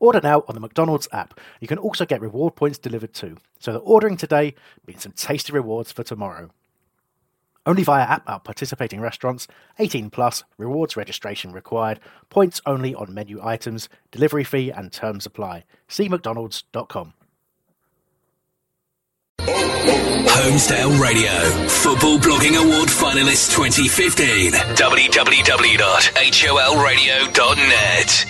Order now on the McDonald's app. You can also get reward points delivered too, so that ordering today means some tasty rewards for tomorrow. Only via app at participating restaurants, 18 plus, rewards registration required, points only on menu items, delivery fee and terms apply. See mcdonalds.com. Homesdale Radio, Football Blogging Award Finalist 2015, www.holradio.net.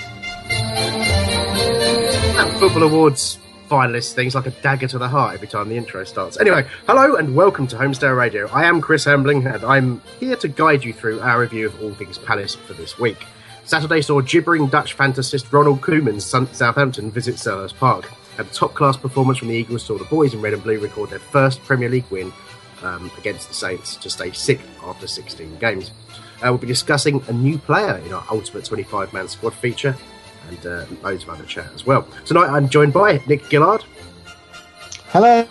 Football Awards finalists things like a dagger to the heart every time the intro starts. Anyway, hello and welcome to Homesdale Radio. I am Chris Hembling and I'm here to guide you through our review of all things Palace for this week. Saturday saw gibbering Dutch fantasist Ronald Koeman's Southampton visit Selhurst Park. A top-class performance from the Eagles saw the boys in red and blue record their first Premier League win against the Saints to stay sixth after 16 games. We'll be discussing a new player in our Ultimate 25-man squad feature, and loads of other chat as well. Tonight I'm joined by Nick Gillard. Hello.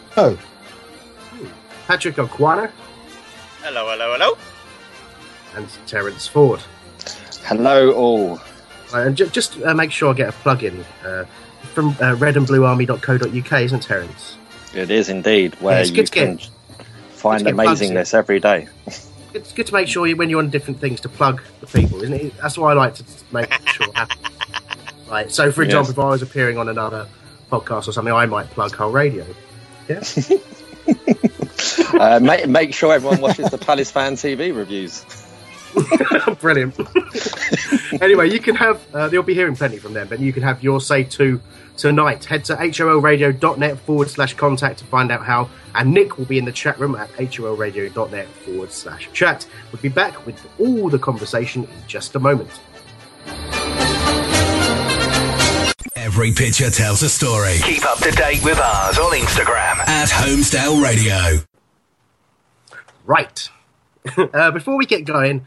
Patrick Okwara. Hello, hello, hello. And Terence Ford. Hello all. And just make sure I get a plug in from redandbluearmy.co.uk, isn't Terence? It is indeed, where you can find amazingness every day. It's good to make sure when you're on different things to plug the people, isn't it? That's what I like to make sure happens. Right, so for example, if I was appearing on another podcast or something, I might plug Hull Radio. Yeah. make sure everyone watches the Palace Fan TV reviews. Brilliant. Anyway, you can have you'll be hearing plenty from them, but you can have your say too tonight. Head to holradio.net/contact to find out how. And Nick will be in the chat room at holradio.net/chat. We'll be back with all the conversation in just a moment. Every picture tells a story. Keep up to date with ours on Instagram at Homesdale Radio. Right. Before we get going,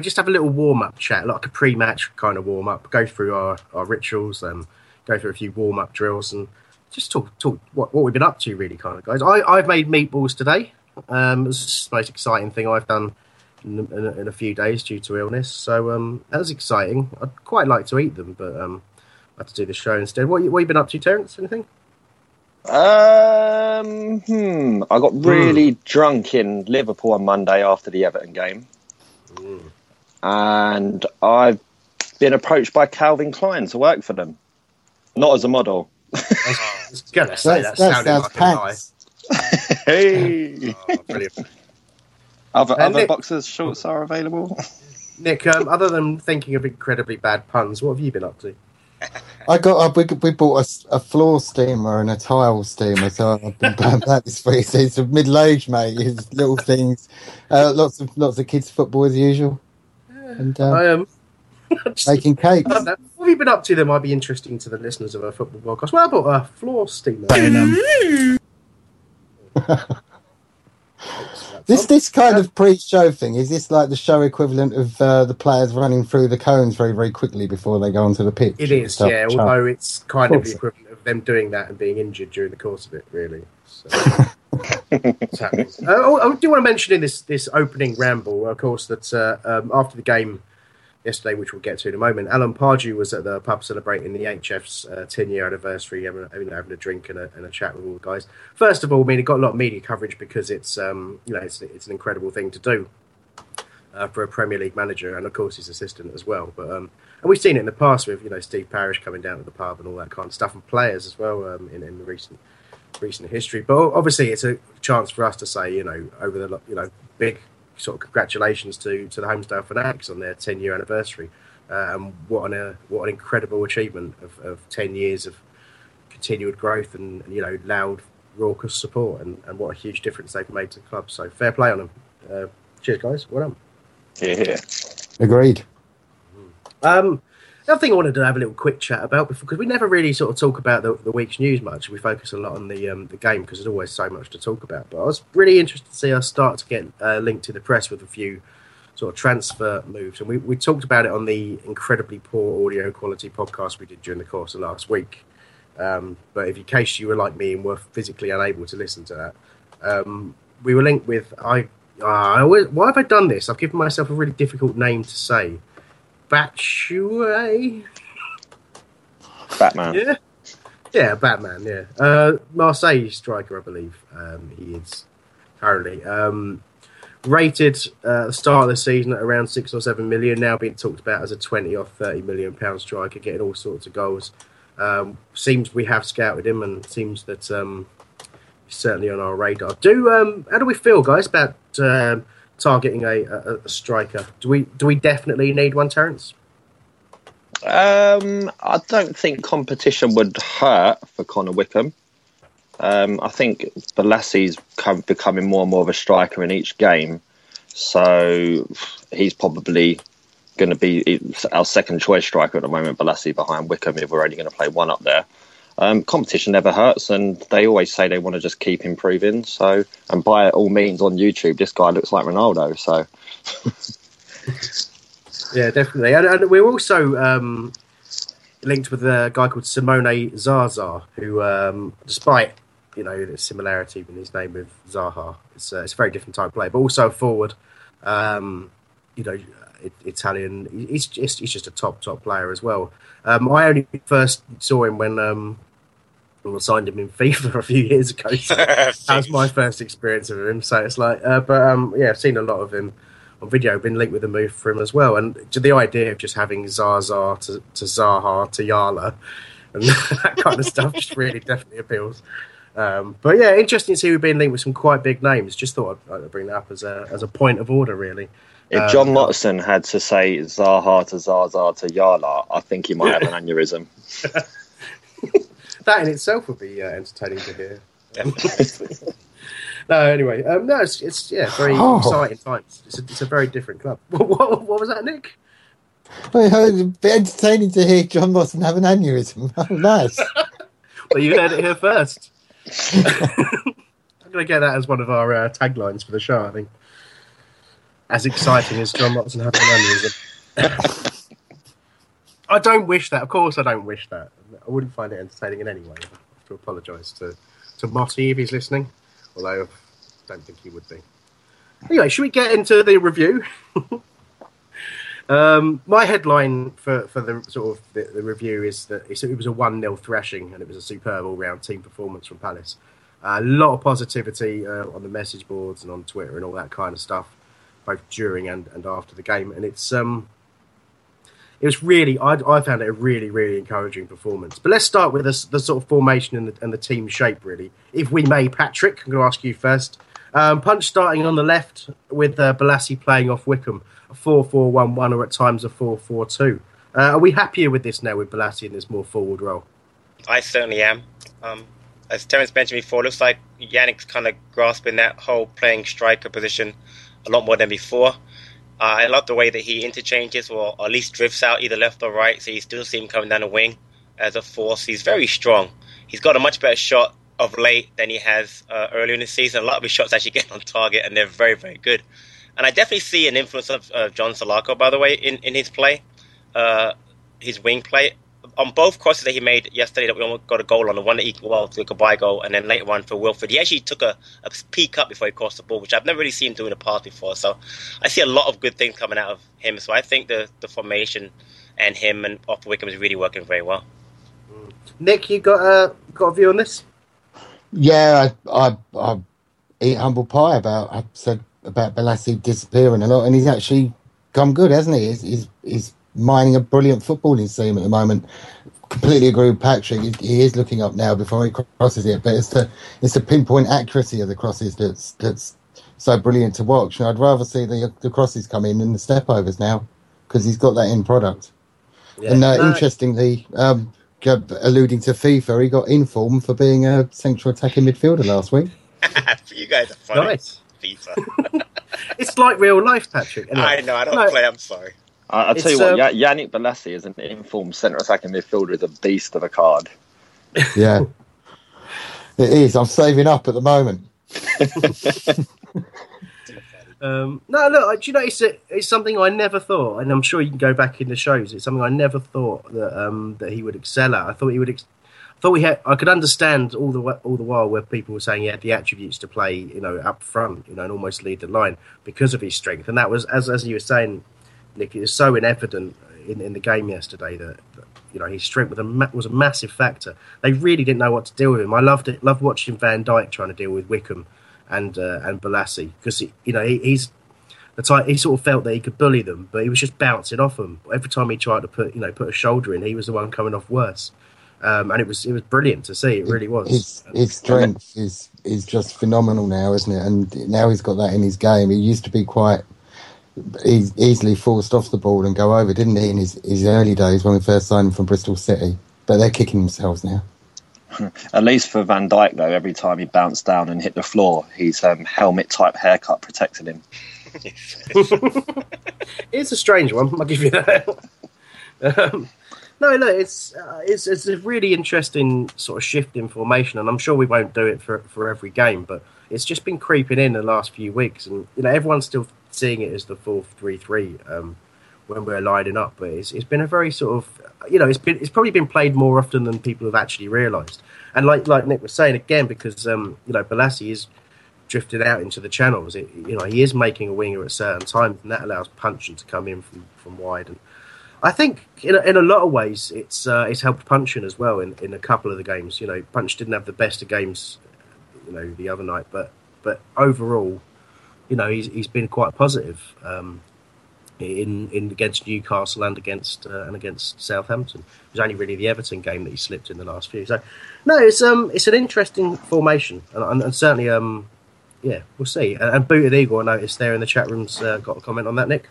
just have a little warm-up chat, like a pre-match kind of warm-up. Go through our rituals, go through a few warm-up drills, and just talk what we've been up to, really, kind of, guys. I've made meatballs today. It's the most exciting thing I've done in a few days due to illness. So that was exciting. I'd quite like to eat them, but... to do the show instead. What have you been up to, Terence? Anything? I got really drunk in Liverpool on Monday after the Everton game. And I've been approached by Calvin Klein to work for them. Not as a model. I was going to say that sounded like pants. A lie. Hey! Oh, brilliant. Other boxers' shorts are available. Nick, other than thinking of incredibly bad puns, what have you been up to? I got. We bought a floor steamer and a tile steamer, so I've been burnt that this week. So it's a middle-aged mate. It's little things, lots of kids' football as usual, and I am making cakes. What have you been up to that might be interesting to the listeners of our football podcast? Well, I bought a floor steamer. This kind of pre-show thing, is this like the show equivalent of the players running through the cones very, very quickly before they go onto the pitch? It is, yeah, although it's kind of the equivalent of them doing that and being injured during the course of it, really. So, I do want to mention in this opening ramble, of course, that after the game yesterday, which we'll get to in a moment, Alan Pardew was at the pub celebrating the HF's 10-year anniversary, having a drink and a chat with all the guys. First of all, it got a lot of media coverage because it's an incredible thing to do. for a Premier League manager, and of course his assistant as well. But and we've seen it in the past with, you know, Steve Parish coming down to the pub and all that kind of stuff, and players as well in recent history. But obviously it's a chance for us to say, you know, over the, you know, big sort of congratulations to the Homesdale Fanatics on their 10-year anniversary. And what an incredible achievement of 10 years of continued growth and, you know, loud, raucous support, and what a huge difference they've made to the club. So fair play on them. Cheers, guys. Well done. Yeah. Agreed. Another thing I wanted to have a little quick chat about, because we never really sort of talk about the week's news much. We focus a lot on the game because there's always so much to talk about. But I was really interested to see us start to get linked to the press with a few sort of transfer moves, and we talked about it on the incredibly poor audio quality podcast we did during the course of last week, but if in case you were like me and were physically unable to listen to that, we were linked with why have I done this? I've given myself a really difficult name to say. Batman. Yeah, Batman, yeah. Marseille striker, I believe he is currently. Rated at the start of the season at around 6 or 7 million, now being talked about as a 20 or 30 million pound striker, getting all sorts of goals. Seems we have scouted him, and seems that he's certainly on our radar. How do we feel, guys, about targeting a striker? Do we definitely need one, Terence? I don't think competition would hurt for Connor Wickham. I think Bolassi's becoming more and more of a striker in each game, so he's probably going to be our second choice striker at the moment, Bolasie behind Wickham, if we're only going to play one up there. Competition never hurts, and they always say they want to just keep improving. So, and by all means, on YouTube, this guy looks like Ronaldo. So, yeah, definitely. And we're also linked with a guy called Simone Zaza, who, despite, you know, the similarity in his name with Zaha. It's a very different type of player, but also forward. You know, Italian. He's just a top player as well. I only first saw him when I signed him in FIFA a few years ago. So that was my first experience of him. So it's like, I've seen a lot of him on video. Been linked with a move for him as well. And the idea of just having Zaza to Zaha to Yala and that kind of stuff just really definitely appeals. But yeah, interesting to see we've been linked with some quite big names. Just thought I'd bring that up as a point of order, really. If John Motson had to say Zaha to Zaza to Yala, I think he might have an aneurysm. That in itself would be entertaining to hear. It's very exciting times. It's a very different club. What was that, Nick? Well, it would be entertaining to hear John Motson have an aneurysm. Nice. Well, you heard it here first. I'm going to get that as one of our taglines for the show, I think. As exciting as John Watson having an aneurysm. I don't wish that. Of course I don't wish that. I wouldn't find it entertaining in any way. I have to apologise to Motti if he's listening, although I don't think he would be. Anyway, should we get into the review? My headline for the sort of the review is that it was a 1-0 thrashing, and it was a superb all-round team performance from Palace. A lot of positivity on the message boards and on Twitter and all that kind of stuff, both during and after the game. And it's it was really, I found it a really, really encouraging performance. But let's start with the sort of formation and the team shape, really. If we may, Patrick, I'm going to ask you first. Punch starting on the left with Bolasie playing off Wickham, a 4-4-1-1 or at times a 4-4-2. Are we happier with this now, with Bolasie in this more forward role? I certainly am. As Terence mentioned before, it looks like Yannick's kind of grasping that whole playing striker position a lot more than before. I love the way that he interchanges or at least drifts out either left or right, so you still see him coming down the wing as a force. He's very strong. He's got a much better shot of late than he has earlier in the season. A lot of his shots actually get on target, and they're very, very good. And I definitely see an influence of John Salako, by the way, in his play, his wing play. On both crosses that he made yesterday that we almost got a goal on, the one that he, well, the Gabay goal, and then later one for Wilfred, he actually took a peek up before he crossed the ball, which I've never really seen him do in the past before. So I see a lot of good things coming out of him. So I think the formation and him and off Wickham is really working very well. Nick, you got a view on this? Yeah, I ate humble pie about. I said about Balassi disappearing a lot, and he's actually come good, hasn't he? He's mining a brilliant footballing seam at the moment. Completely agree with Patrick. He is looking up now before he crosses it, but it's the pinpoint accuracy of the crosses that's so brilliant to watch. And I'd rather see the crosses come in than the stepovers now, because he's got that end product. Yeah, and interestingly, alluding to FIFA, he got in form for being a central attacking midfielder last week. You guys are funny. Nice. FIFA. It's like real life, Patrick. Isn't it? I know. I don't play. I'm sorry. I'll tell you what, Yannick Balassi is an informed centre-attacking midfielder, is a beast of a card. Yeah, it is. I'm saving up at the moment. Look, do you know, it's something I never thought, and I'm sure you can go back in the shows, it's something I never thought that he would excel at. I thought he would... I could understand all the while where people were saying he had the attributes to play, you know, up front, you know, and almost lead the line because of his strength. And that was, as you were saying, Nick, it was so evident in the game yesterday that you know, his strength was a massive factor. They really didn't know what to deal with him. I loved watching Van Dijk trying to deal with Wickham and Balassi, because you know, he's the type, he sort of felt that he could bully them, but he was just bouncing off them. Every time he tried to put a shoulder in, he was the one coming off worse. And it was brilliant to see. It really was. His strength is just phenomenal now, isn't it? And now he's got that in his game. He used to be quite easily forced off the ball and go over, didn't he, in his early days when we first signed him from Bristol City? But they're kicking themselves now. At least for Van Dijk, though, every time he bounced down and hit the floor, his helmet-type haircut protected him. It's a strange one, I'll give you that. No, look, it's a really interesting sort of shift in formation, and I'm sure we won't do it for every game, but it's just been creeping in the last few weeks, and you know, everyone's still seeing it as the 4-3-3 when we're lining up, but it's been a very sort of, you know, it's probably been played more often than people have actually realised, and like Nick was saying again, because you know, Balassi is drifted out into the channels. You know, he is making a winger at certain times, and that allows Punchin to come in from wide. And I think in a lot of ways it's helped Punchin as well in a couple of the games. You know, Punch didn't have the best of games, you know, the other night, but overall, you know, he's been quite positive in against Newcastle and against Southampton. It was only really the Everton game that he slipped in the last few. So no, it's an interesting formation, and certainly yeah, we'll see. And Booted Eagle, I noticed there in the chat room's got a comment on that, Nick.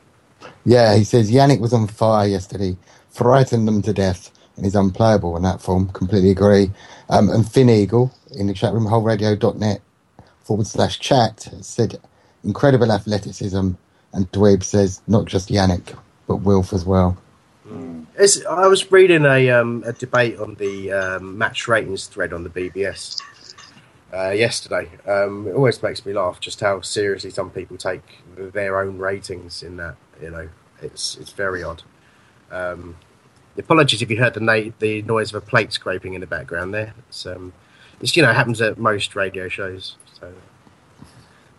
Yeah, he says Yannick was on fire yesterday, frightened them to death, and he's unplayable in that form. Completely agree. And Finn Eagle in the chat room, wholeradio.net/chat, said incredible athleticism, and Dweeb says not just Yannick but Wilf as well. I was reading a debate on the match ratings thread on the BBS yesterday. It always makes me laugh just how seriously some people take their own ratings in that. You know, it's very odd. Apologies if you heard the noise of a plate scraping in the background there. It's you know, happens at most radio shows. So,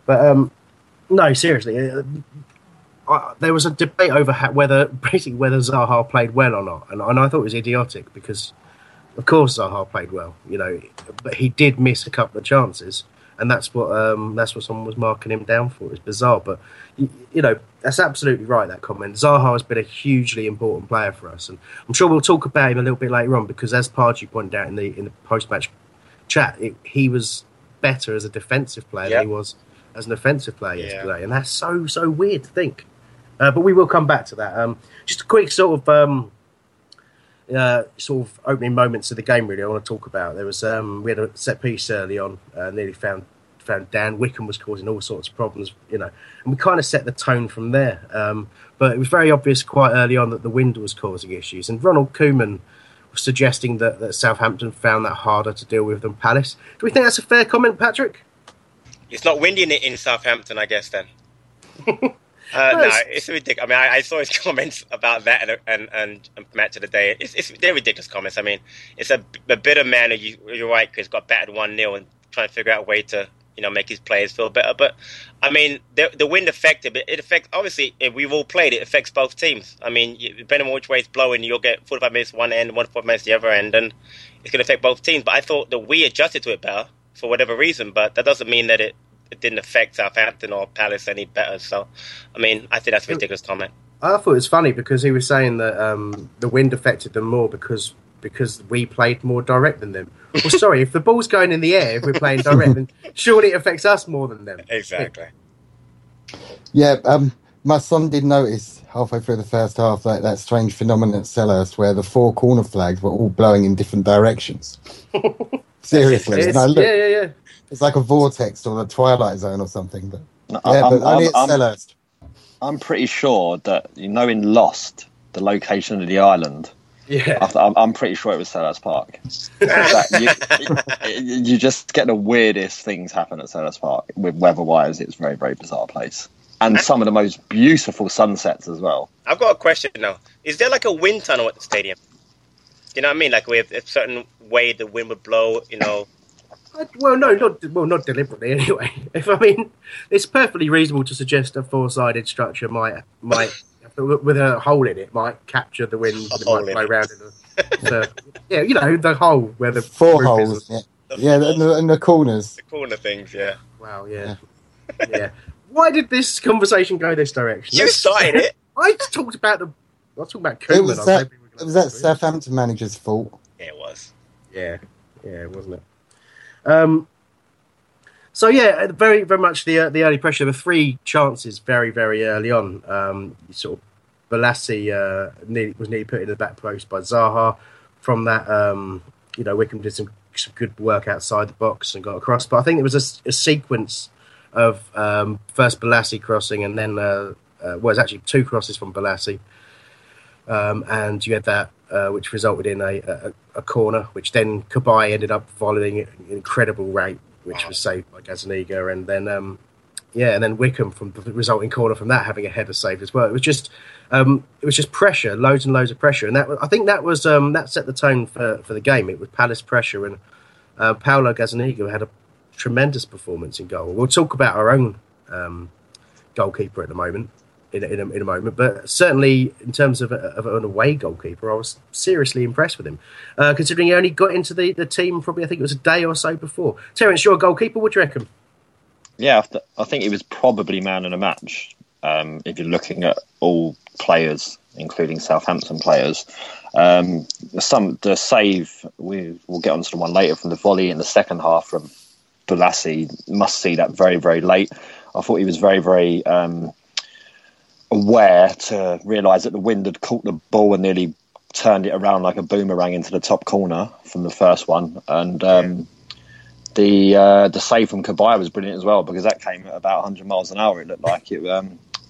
but no, seriously, there was a debate over whether Zaha played well or not, and I thought it was idiotic because, of course, Zaha played well. You know, but he did miss a couple of chances. And that's what someone was marking him down for. It's bizarre, but you know, that's absolutely right, that comment. Zaha has been a hugely important player for us, and I'm sure we'll talk about him a little bit later on, because as Pardew pointed out in the post-match chat, he was better as a defensive player than he was as an offensive player yesterday, and that's so weird to think. But we will come back to that. Just a quick sort of opening moments of the game, really, I want to talk about. There was we had a set piece early on, nearly found Dan. Wickham was causing all sorts of problems, you know, and we kind of set the tone from there. But it was very obvious quite early on that the wind was causing issues, and Ronald Koeman was suggesting that Southampton found that harder to deal with than Palace. Do we think that's a fair comment, Patrick? It's not windy in Southampton, I guess, then. No, it's ridiculous. I mean, I saw his comments about that and Match of the Day. They're ridiculous comments. I mean, it's a bitter man. You're right, because got battered 1-0 and trying to figure out a way to, you know, make his players feel better. But I mean, the wind affected. It affects, obviously. If we've all played, it affects both teams. I mean, depending on which way it's blowing, you'll get 45 minutes one end, 45 minutes the other end, and it's going to affect both teams. But I thought that we adjusted to it better for whatever reason. But that doesn't mean that it it didn't affect Southampton or Palace any better. So, I mean, I think that's a ridiculous comment. I thought it was funny because he was saying that the wind affected them more because we played more direct than them. Well, sorry, if the ball's going in the air, if we're playing direct, then surely it affects us more than them. Exactly. Yeah, my son did notice halfway through the first half that strange phenomenon at Selhurst where the four corner flags were all blowing in different directions. Seriously. And I looked, yeah. It's like a vortex or the Twilight Zone or something. But, only at Selhurst. I'm pretty sure that, in Lost, the location of the island... Yeah, I'm pretty sure it was Selhurst Park. You just get the weirdest things happen at Selhurst Park with weather-wise. It's a very, very bizarre place, and some of the most beautiful sunsets as well. I've got a question now: is there like a wind tunnel at the stadium? You know what I mean? Like with a certain way the wind would blow. You know. Well, no, not deliberately anyway. It's perfectly reasonable to suggest a four-sided structure might. With a hole in it, might capture the wind. It might fly around in the hole where the four holes. And the corners. The corner things, yeah. Wow, yeah. Why did this conversation go this direction? You started it. I talked about Koeman. Was that Southampton manager's fault? Yeah, it was. Yeah, wasn't it? So yeah, very very much the early pressure. The three chances very very early on. Sort of Balassi was nearly put in the back post by Zaha. From that, Wickham did some good work outside the box and got across. But I think it was a sequence of first Balassi crossing and then it was actually two crosses from Balassi, and you had that. Which resulted in a corner, which then Cabaye ended up volleying at an incredible rate, which was saved by Gazaniga, and then Wickham from the resulting corner from that having a header saved as well. It was just pressure, loads and loads of pressure, and that set the tone for the game. It was Palace pressure, and Paolo Gazaniga had a tremendous performance in goal. We'll talk about our own goalkeeper at the moment. In a moment, but certainly in terms of an away goalkeeper, I was seriously impressed with him, considering he only got into the team probably, I think it was a day or so before. Terence, you're a goalkeeper, what do you reckon? Yeah, I think he was probably man of the match, if you're looking at all players, including Southampton players. The save, we'll get onto the one later, from the volley in the second half from Balassi, must see that very, very late. I thought he was very, very... aware to realise that the wind had caught the ball and nearly turned it around like a boomerang into the top corner from the first one. And the save from Cabaye was brilliant as well, because that came at about 100 miles an hour, it looked like. But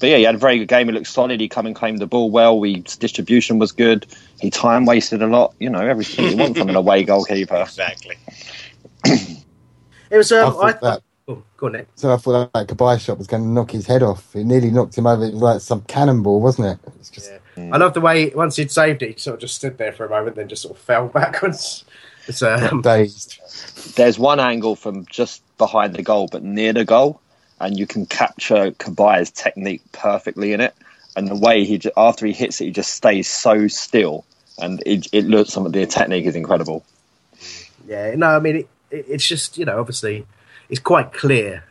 yeah, he had a very good game. He looked solid. He come and claimed the ball well. His distribution was good. He time wasted a lot. Everything you want from an away goalkeeper. Exactly. It was... Go on, Nick. So I thought that Cabaye shot was going to knock his head off. It nearly knocked him over. It was like some cannonball, wasn't it? It's just... I love the way once he'd saved it, he sort of just stood there for a moment, then just sort of fell backwards. It's dazed. There's one angle from just behind the goal, but near the goal, and you can capture Cabaye's technique perfectly in it. And the way after he hits it, he just stays so still, and it looks. The technique is incredible. Yeah, no, I mean it's just obviously. It's quite clear,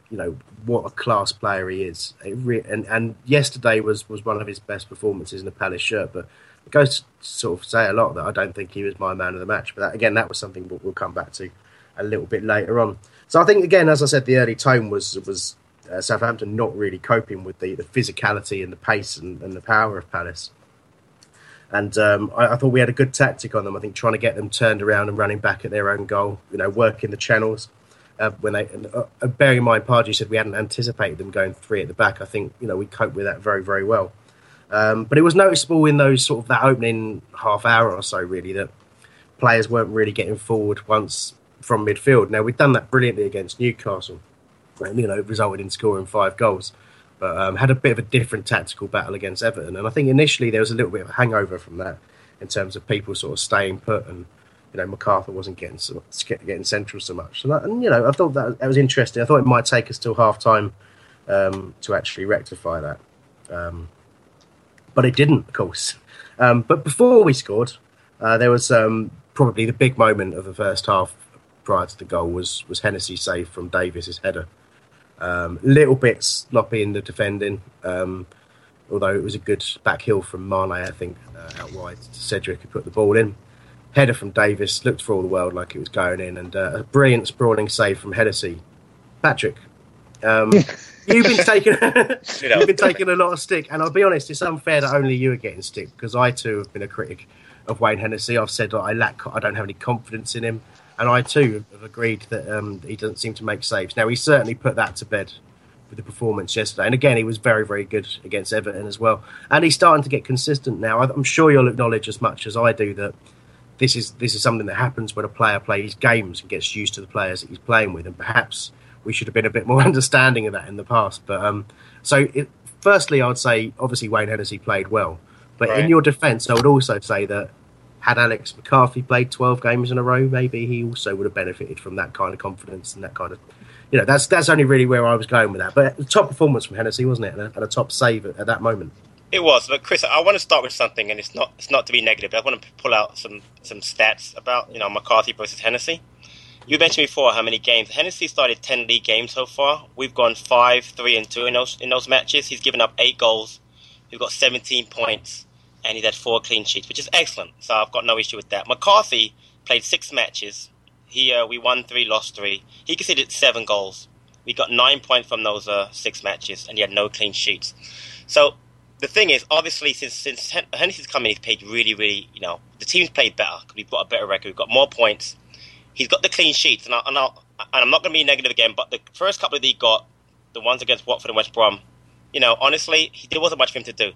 what a class player he is. And yesterday was one of his best performances in a Palace shirt. But it goes to sort of say a lot that I don't think he was my man of the match. But that was something we'll come back to a little bit later on. So I think, again, as I said, the early tone was Southampton not really coping with the physicality and the pace and the power of Palace. And I thought we had a good tactic on them. I think trying to get them turned around and running back at their own goal, working the channels. Bearing in mind, Pardew said we hadn't anticipated them going three at the back. I think we coped with that very, very well. But it was noticeable in those sort of that opening half hour or so, really, that players weren't really getting forward once from midfield. Now we've done that brilliantly against Newcastle, and it resulted in scoring 5 goals. But had a bit of a different tactical battle against Everton, and I think initially there was a little bit of a hangover from that in terms of people sort of staying put and. MacArthur wasn't getting central so much. And I thought that was interesting. I thought it might take us till half-time to actually rectify that. But it didn't, of course. But before we scored, there was probably the big moment of the first half prior to the goal was Hennessy's save from Davis's header. Little bit sloppy in the defending, although it was a good back heel from Mane, I think, out wide to Cedric, who put the ball in. Header from Davis, looked for all the world like it was going in, and a brilliant sprawling save from Hennessy. Patrick, you've been taking you've been taking a lot of stick, and I'll be honest, it's unfair that only you are getting stick, because I too have been a critic of Wayne Hennessy. I've said that I don't have any confidence in him, and I too have agreed that he doesn't seem to make saves. Now, he certainly put that to bed with the performance yesterday, and again, he was very, very good against Everton as well, and he's starting to get consistent now. I'm sure you'll acknowledge as much as I do that this is something that happens when a player plays games and gets used to the players that he's playing with, and perhaps we should have been a bit more understanding of that in the past. But firstly, I would say, obviously, Wayne Hennessy played well. But right. In your defence, I would also say that had Alex McCarthy played 12 games in a row, maybe he also would have benefited from that kind of confidence and that kind of... You know, that's only really where I was going with that. But a top performance from Hennessy, wasn't it? And a top save at that moment. It was. But Chris, I want to start with something, and it's not to be negative, but I want to pull out some stats about, McCarthy versus Hennessy. You mentioned before how many games. Hennessy started 10 league games so far. We've gone 5-3-2 in those matches. He's given up 8 goals. He's got 17 points, and he's had 4 clean sheets, which is excellent. So I've got no issue with that. McCarthy played 6 matches. We won 3, lost 3. He conceded 7 goals. We got 9 points from those 6 matches, and he had no clean sheets. So the thing is, obviously, since Hennessy's come in, he's played really, really. The team's played better because we've got a better record. We've got more points. He's got the clean sheets, and I'm not going to be negative again, but the first couple that he got, the ones against Watford and West Brom, honestly, there wasn't much for him to do.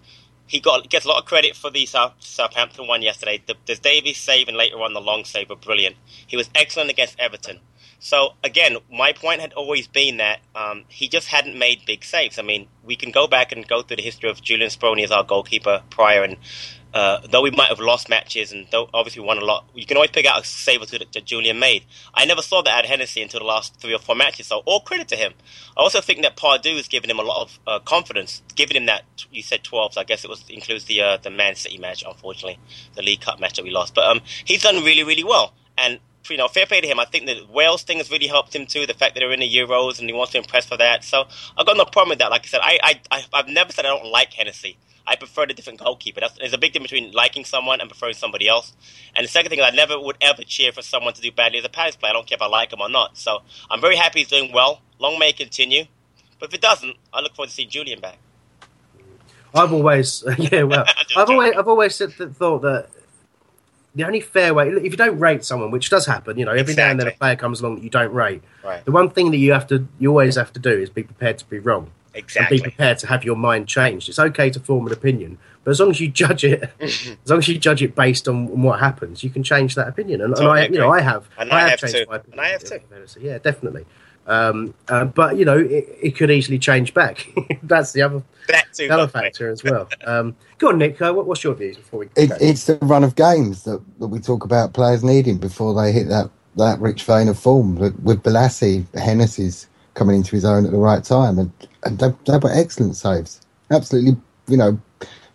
He gets a lot of credit for the Southampton one yesterday. The Davies save and later on the long save were brilliant. He was excellent against Everton. So, again, my point had always been that he just hadn't made big saves. I mean, we can go back and go through the history of Julian Speroni as our goalkeeper prior, and though we might have lost matches and though obviously we won a lot, you can always pick out a save or two that Julian made. I never saw that at Hennessy until the last 3 or 4 matches, so all credit to him. I also think that Pardew has given him a lot of confidence, giving him that, you said 12, so I guess includes the Man City match, unfortunately, the League Cup match that we lost. But he's done really, really well, and fair play to him. I think the Wales thing has really helped him too, the fact that they're in the Euros and he wants to impress for that. So I've got no problem with that. Like I said, I've never said I don't like Hennessy. I prefer the different goalkeeper. There's a big difference between liking someone and preferring somebody else. And the second thing is I never would ever cheer for someone to do badly as a Palace player. I don't care if I like him or not. So I'm very happy he's doing well. Long may it continue. But if it doesn't, I look forward to seeing Julian back. I've always thought that the only fair way, if you don't rate someone, which does happen, every now and then a player comes along that you don't rate. Right. The one thing that you always have to do is be prepared to be wrong. Exactly. And be prepared to have your mind changed. It's okay to form an opinion, but as long as you judge it, based on what happens, you can change that opinion. And, I have changed my opinion. And I have too. Yeah, definitely. But it could easily change back. That's the other factor as well. Go on, Nick. What's your views before we? It's the run of games that we talk about players needing before they hit that rich vein of form. With Balassi, Hennessy's coming into his own at the right time, and they were excellent saves. Absolutely,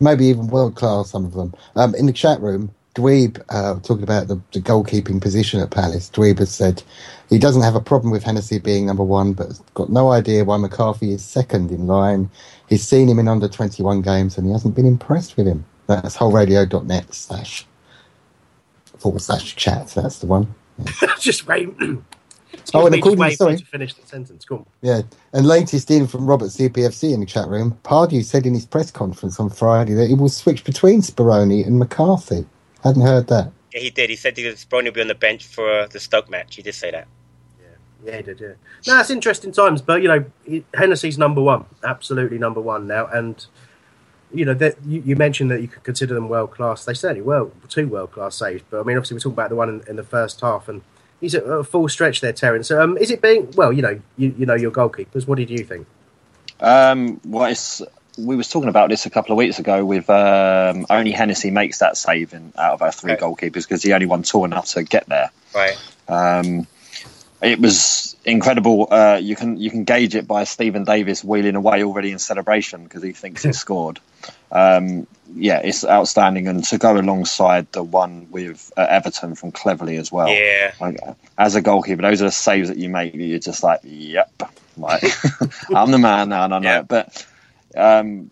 maybe even world class. Some of them. In the chat room, Dweeb, talking about the goalkeeping position at Palace, Dweeb has said he doesn't have a problem with Hennessy being number one, but has got no idea why McCarthy is second in line. He's seen him in under-21 games and he hasn't been impressed with him. That's wholeradio.net / chat. That's the one. Yeah. Just wait. To finish the sentence. Go on. Yeah, and latest in from Robert CPFC in the chat room, Pardew said in his press conference on Friday that he will switch between Speroni and McCarthy. Hadn't heard that. Yeah, he did. He said Speroni would be on the bench for the Stoke match. He did say that. Yeah, he did, yeah. No, it's interesting times, but, Hennessy's number one. Absolutely number one now. And, you mentioned that you could consider them world-class. They certainly were 2 world-class saves. But, I mean, obviously, we're talking about the one in the first half, and he's at a full stretch there, Terence. Is it being... Well, your goalkeepers. What did you think? We were talking about this a couple of weeks ago with only Hennessy makes that save out of our 3 goalkeepers because he only won 2 enough to get there. Right. It was incredible. You can gauge it by Stephen Davis wheeling away already in celebration because he thinks he's scored. It's outstanding. And to go alongside the one with Everton from Cleverley as well. Yeah. As a goalkeeper, those are the saves that you make that you're just like, yep. Like, I'm the man now, and I know. Yeah. But I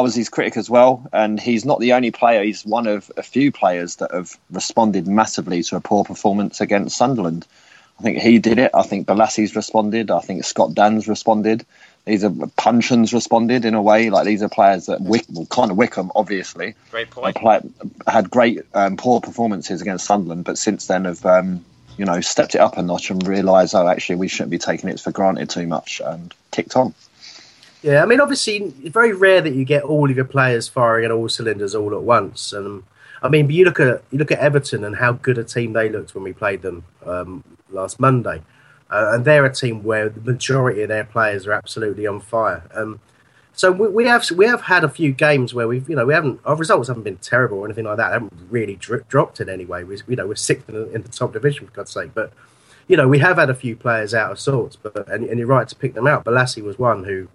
was his critic as well, and he's not the only player. He's one of a few players that have responded massively to a poor performance against Sunderland. I think he did it. I think Bolassi's responded. I think Scott Dan's responded. These are Punchin's responded in a way. Like, these are players that Wickham, obviously, great point. Had great poor performances against Sunderland, but since then have stepped it up a notch and realised, oh, actually, we shouldn't be taking it for granted too much, and kicked on. Yeah, I mean, obviously, it's very rare that you get all of your players firing at all cylinders all at once. And I mean, but you look at Everton and how good a team they looked when we played them last Monday. And they're a team where the majority of their players are absolutely on fire. So we have had a few games where our results haven't been terrible or anything like that. They haven't really dropped in any way. We're sixth in the top division, for God's sake. But we have had a few players out of sorts. But and you're right to pick them out. Balassi was one who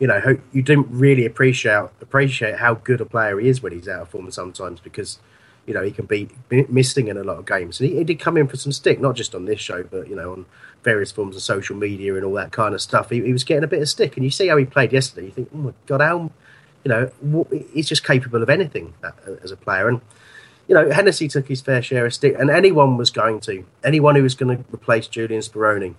you didn't really appreciate how good a player he is when he's out of form sometimes, because he can be missing in a lot of games. And he did come in for some stick, not just on this show, but on various forms of social media and all that kind of stuff. He was getting a bit of stick, and you see how he played yesterday. You think, oh my God, how he's just capable of anything as a player. And Hennessy took his fair share of stick, and anyone who was going to replace Julian Speroni,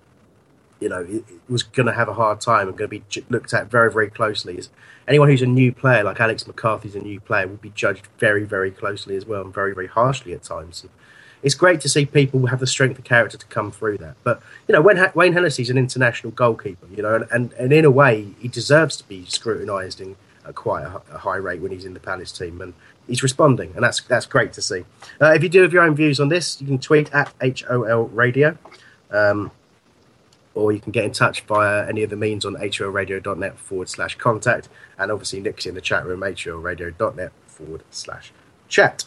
it was going to have a hard time and going to be looked at very, very closely. Anyone who's a new player, like Alex McCarthy's a new player, will be judged very, very closely as well, and very, very harshly at times. And it's great to see people have the strength of character to come through that. But, Wayne Hennessy's an international goalkeeper, and in a way, he deserves to be scrutinised at quite a high rate when he's in the Palace team. And he's responding, and that's great to see. If you do have your own views on this, you can tweet at HOL Radio. Or you can get in touch via any of the means on holradio.net/contact. And obviously, Nick's in the chat room, holradio.net/chat.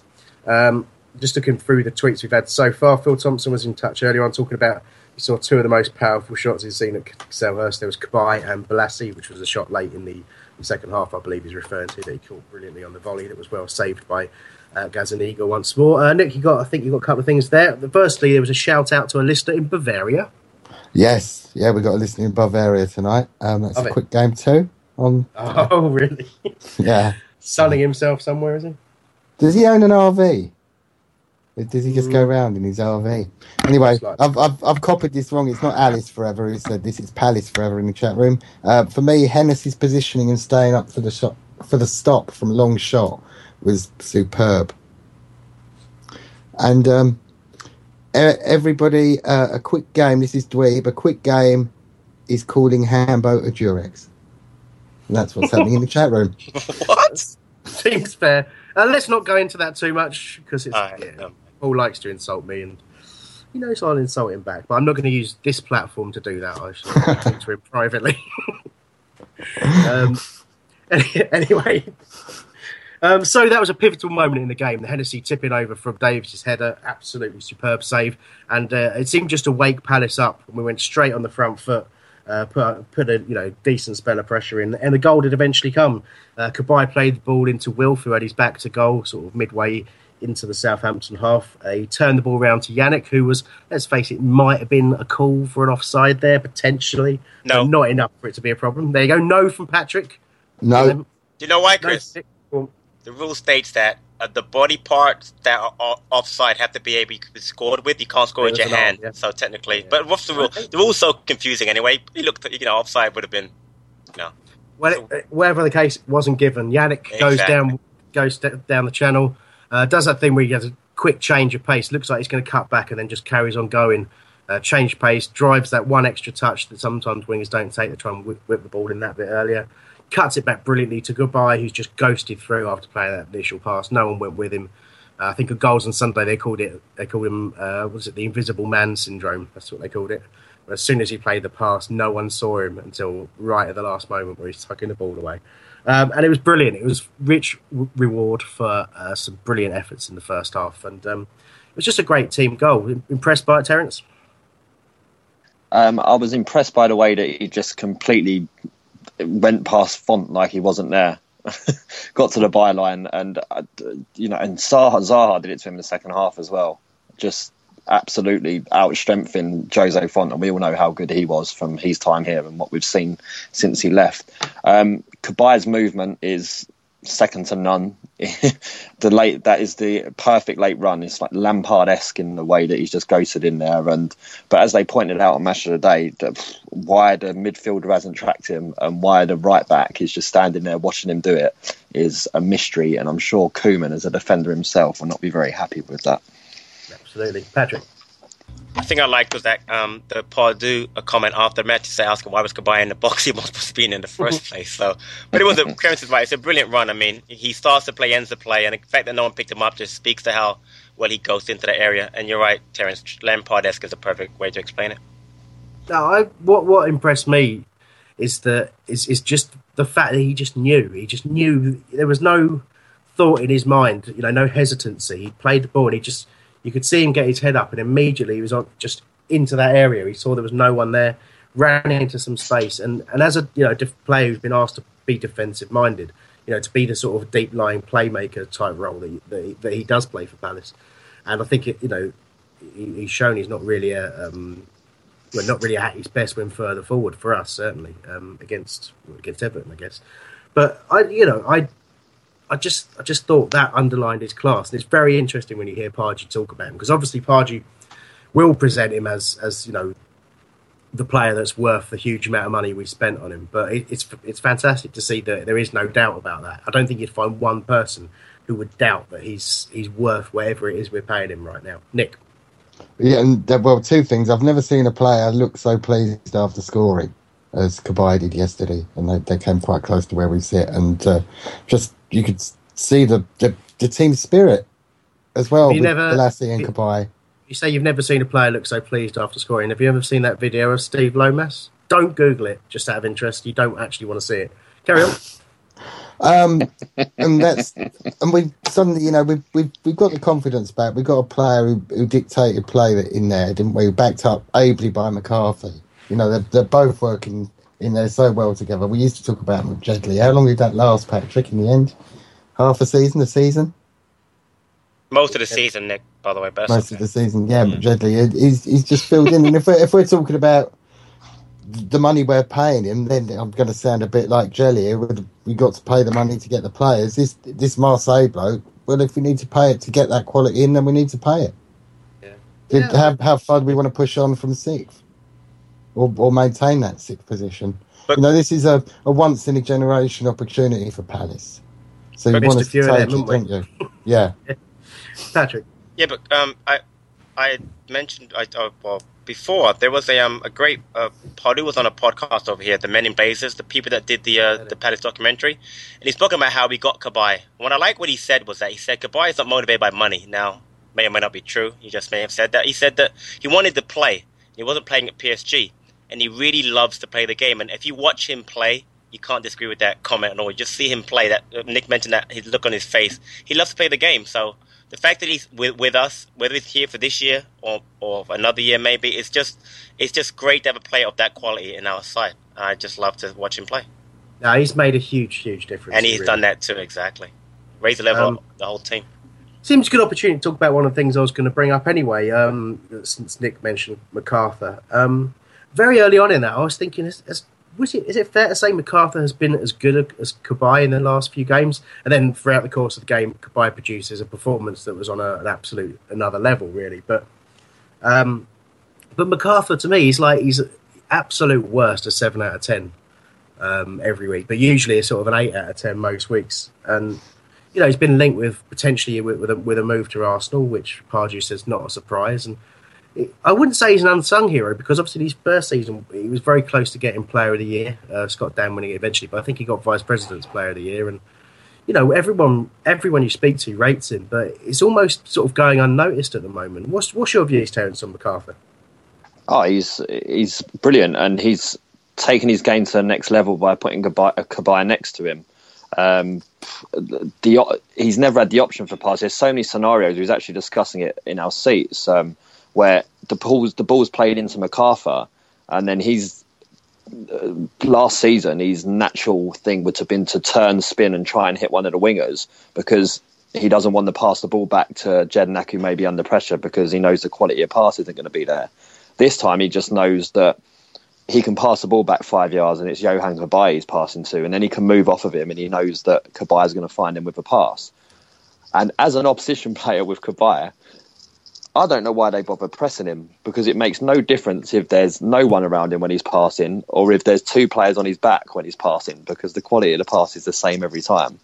Just looking through the tweets we've had so far, Phil Thompson was in touch earlier on talking about he saw two of the most powerful shots he's seen at Selhurst. There was Kabay and Bolasie, which was a shot late in the second half, I believe he's referring to, that he caught brilliantly on the volley that was well saved by Gazaniga once more. Nick, you got a couple of things there. Firstly, there was a shout out to a listener in Bavaria. Yes, yeah, we got a listener in Bavaria tonight. That's a quick game too. Oh, really? Yeah. Sunning himself somewhere, is he? Does he own an RV? Does he just go around in his RV? Anyway, I've copied this wrong. It's not Alice Forever who said this. It's Palace Forever in the chat room. For me, Hennessy's positioning and staying up for the stop from long shot was superb. And everybody, a quick game. This is Dweeb. A quick game is calling Hambo a Durex. And that's what's happening in the chat room. What? Seems fair. Let's not go into that too much, because Paul likes to insult me, and he knows I'll insult him back. But I'm not going to use this platform to do that. I should talk to him privately. Anyway. So that was a pivotal moment in the game. The Hennessy tipping over from Davis's header, absolutely superb save. And it seemed just to wake Palace up. We went straight on the front foot, put a decent spell of pressure in. And the goal did eventually come. Kabay played the ball into Wilf, who had his back to goal, sort of midway into the Southampton half. He turned the ball round to Yannick, who was, let's face it, might have been a call for an offside there, potentially. No. But not enough for it to be a problem. There you go. No from Patrick. No. Do you know why, Chris? No. The rule states that the body parts that are offside have to be able to be scored with. You can't score with your hand, so technically. Yeah. But what's the rule? The rule's so confusing anyway. You looked, offside would have been, Well, whatever the case, wasn't given. Yannick goes down the channel, does that thing where he has a quick change of pace. Looks like he's going to cut back and then just carries on going. Change pace, drives that one extra touch that sometimes wingers don't take. They try and whip the ball in that bit earlier. Cuts it back brilliantly to Kabay, who's just ghosted through after playing that initial pass. No one went with him. I think at Goals on Sunday they called him the invisible man syndrome? That's what they called it. But as soon as he played the pass, no one saw him until right at the last moment where he's tucking the ball away. And it was brilliant. It was rich reward for some brilliant efforts in the first half, and it was just a great team goal. Impressed by it, Terence? I was impressed by the way that he just completely went past Font like he wasn't there. Got to the byline, and Zaha did it to him in the second half as well. Just absolutely outstrengthened Jose Font, and we all know how good he was from his time here and what we've seen since he left. Cabaye's movement is second to none. That is the perfect late run. It's like Lampard-esque in the way that he's just goated in there. But as they pointed out on Match of the Day, why the midfielder hasn't tracked him and why the right back is just standing there watching him do it is a mystery. And I'm sure Koeman, as a defender himself, will not be very happy with that. Absolutely. Patrick? I think I liked was that the Pardew comment after the match to say, asking why was Cabaye in the box? He wasn't supposed to be in the first place. So, but it was a Clarence's right. It's a brilliant run. I mean, he starts the play, ends the play, and the fact that no one picked him up just speaks to how well he goes into the area. And you're right, Terence, Lampard-esque is the perfect way to explain it. No, what impressed me is that is just the fact that he just knew. He just knew there was no thought in his mind. You know, no hesitancy. He played the ball, and he just. You could see him get his head up, and immediately he was on, just into that area. He saw there was no one there, ran into some space, and as a player who's been asked to be defensive minded, to be the sort of deep lying playmaker type role that he does play for Palace, and I think he's shown he's not really not really at his best when further forward for us, certainly against Everton, I guess. But I just thought that underlined his class, and it's very interesting when you hear Pardew talk about him, because obviously Pardew will present him as the player that's worth the huge amount of money we spent on him. But it's fantastic to see that there is no doubt about that. I don't think you'd find one person who would doubt that he's worth whatever it is we're paying him right now. Nick? Yeah, two things. I've never seen a player look so pleased after scoring as Cabaye did yesterday, and they came quite close to where we sit, and just. You could see the team spirit as well with Balassi and Cabaye. You say you've never seen a player look so pleased after scoring. Have you ever seen that video of Steve Lomas? Don't Google it, just out of interest. You don't actually want to see it. Carry on. And we've suddenly, we've got the confidence back. We've got a player who dictated play in there, didn't we? Backed up ably by McCarthy. They're both working in there so well together. We used to talk about Jedley. How long did that last, Patrick, in the end? Half a season? A season? Most of the season, Nick, by the way. Most of the season, yeah. But Jedley, he's just filled in. And if we're talking about the money we're paying him, then I'm going to sound a bit like Jelly. We've got to pay the money to get the players. This Marseille bloke, well, if we need to pay it to get that quality in, then we need to pay it. Yeah. How far do we want to push on from sixth? Or maintain that sixth position. But, this is a once in a generation opportunity for Palace. So you want to take it, don't you? Yeah. Patrick. Yeah, but I mentioned before there was a great Pardew was on a podcast over here, the Men in Blazers, the people that did the Palace documentary, and he's talking about how we got Cabaye. What I like what he said was that he said Cabaye is not motivated by money. Now may or may not be true. He just may have said that. He said that he wanted to play. He wasn't playing at PSG. And he really loves to play the game. And if you watch him play, you can't disagree with that comment at all. You just see him play. That Nick mentioned that his look on his face. He loves to play the game. So the fact that he's with us, whether it's here for this year or another year maybe, it's just great to have a player of that quality in our side. I just love to watch him play. No, he's made a huge, huge difference. And he's really done that too, exactly. Raised the level up the whole team. Seems a good opportunity to talk about one of the things I was going to bring up anyway, since Nick mentioned MacArthur. Very early on in that, I was thinking, is it fair to say MacArthur has been as good as Cabaye in the last few games? And then throughout the course of the game, Cabaye produces a performance that was on an absolute another level, really. But MacArthur, to me, he's absolute worst, a 7 out of 10 every week. But usually it's sort of an 8 out of 10 most weeks. And, he's been linked with potentially with a move to Arsenal, which Pardew says not a surprise. And I wouldn't say he's an unsung hero, because obviously his first season he was very close to getting Player of the Year, Scott Dan winning it eventually, but I think he got Vice President's Player of the Year, and everyone you speak to rates him, but it's almost sort of going unnoticed at the moment. What's your views, Terence, on MacArthur? Oh, he's brilliant, and he's taken his game to the next level by putting Cabaye next to him. He's never had the option for passes. There's so many scenarios. We was actually discussing it in our seats, where the ball's played into MacArthur, and then he's last season his natural thing would have been to turn, spin, and try and hit one of the wingers, because he doesn't want to pass the ball back to Jednak, who may be under pressure, because he knows the quality of pass isn't going to be there. This time he just knows that he can pass the ball back 5 yards and it's Johan Cabaye he's passing to, and then he can move off of him and he knows that Cabaye is going to find him with a pass. And as an opposition player with Cabaye, I don't know why they bother pressing him, because it makes no difference if there's no one around him when he's passing or if there's two players on his back when he's passing, because the quality of the pass is the same every time.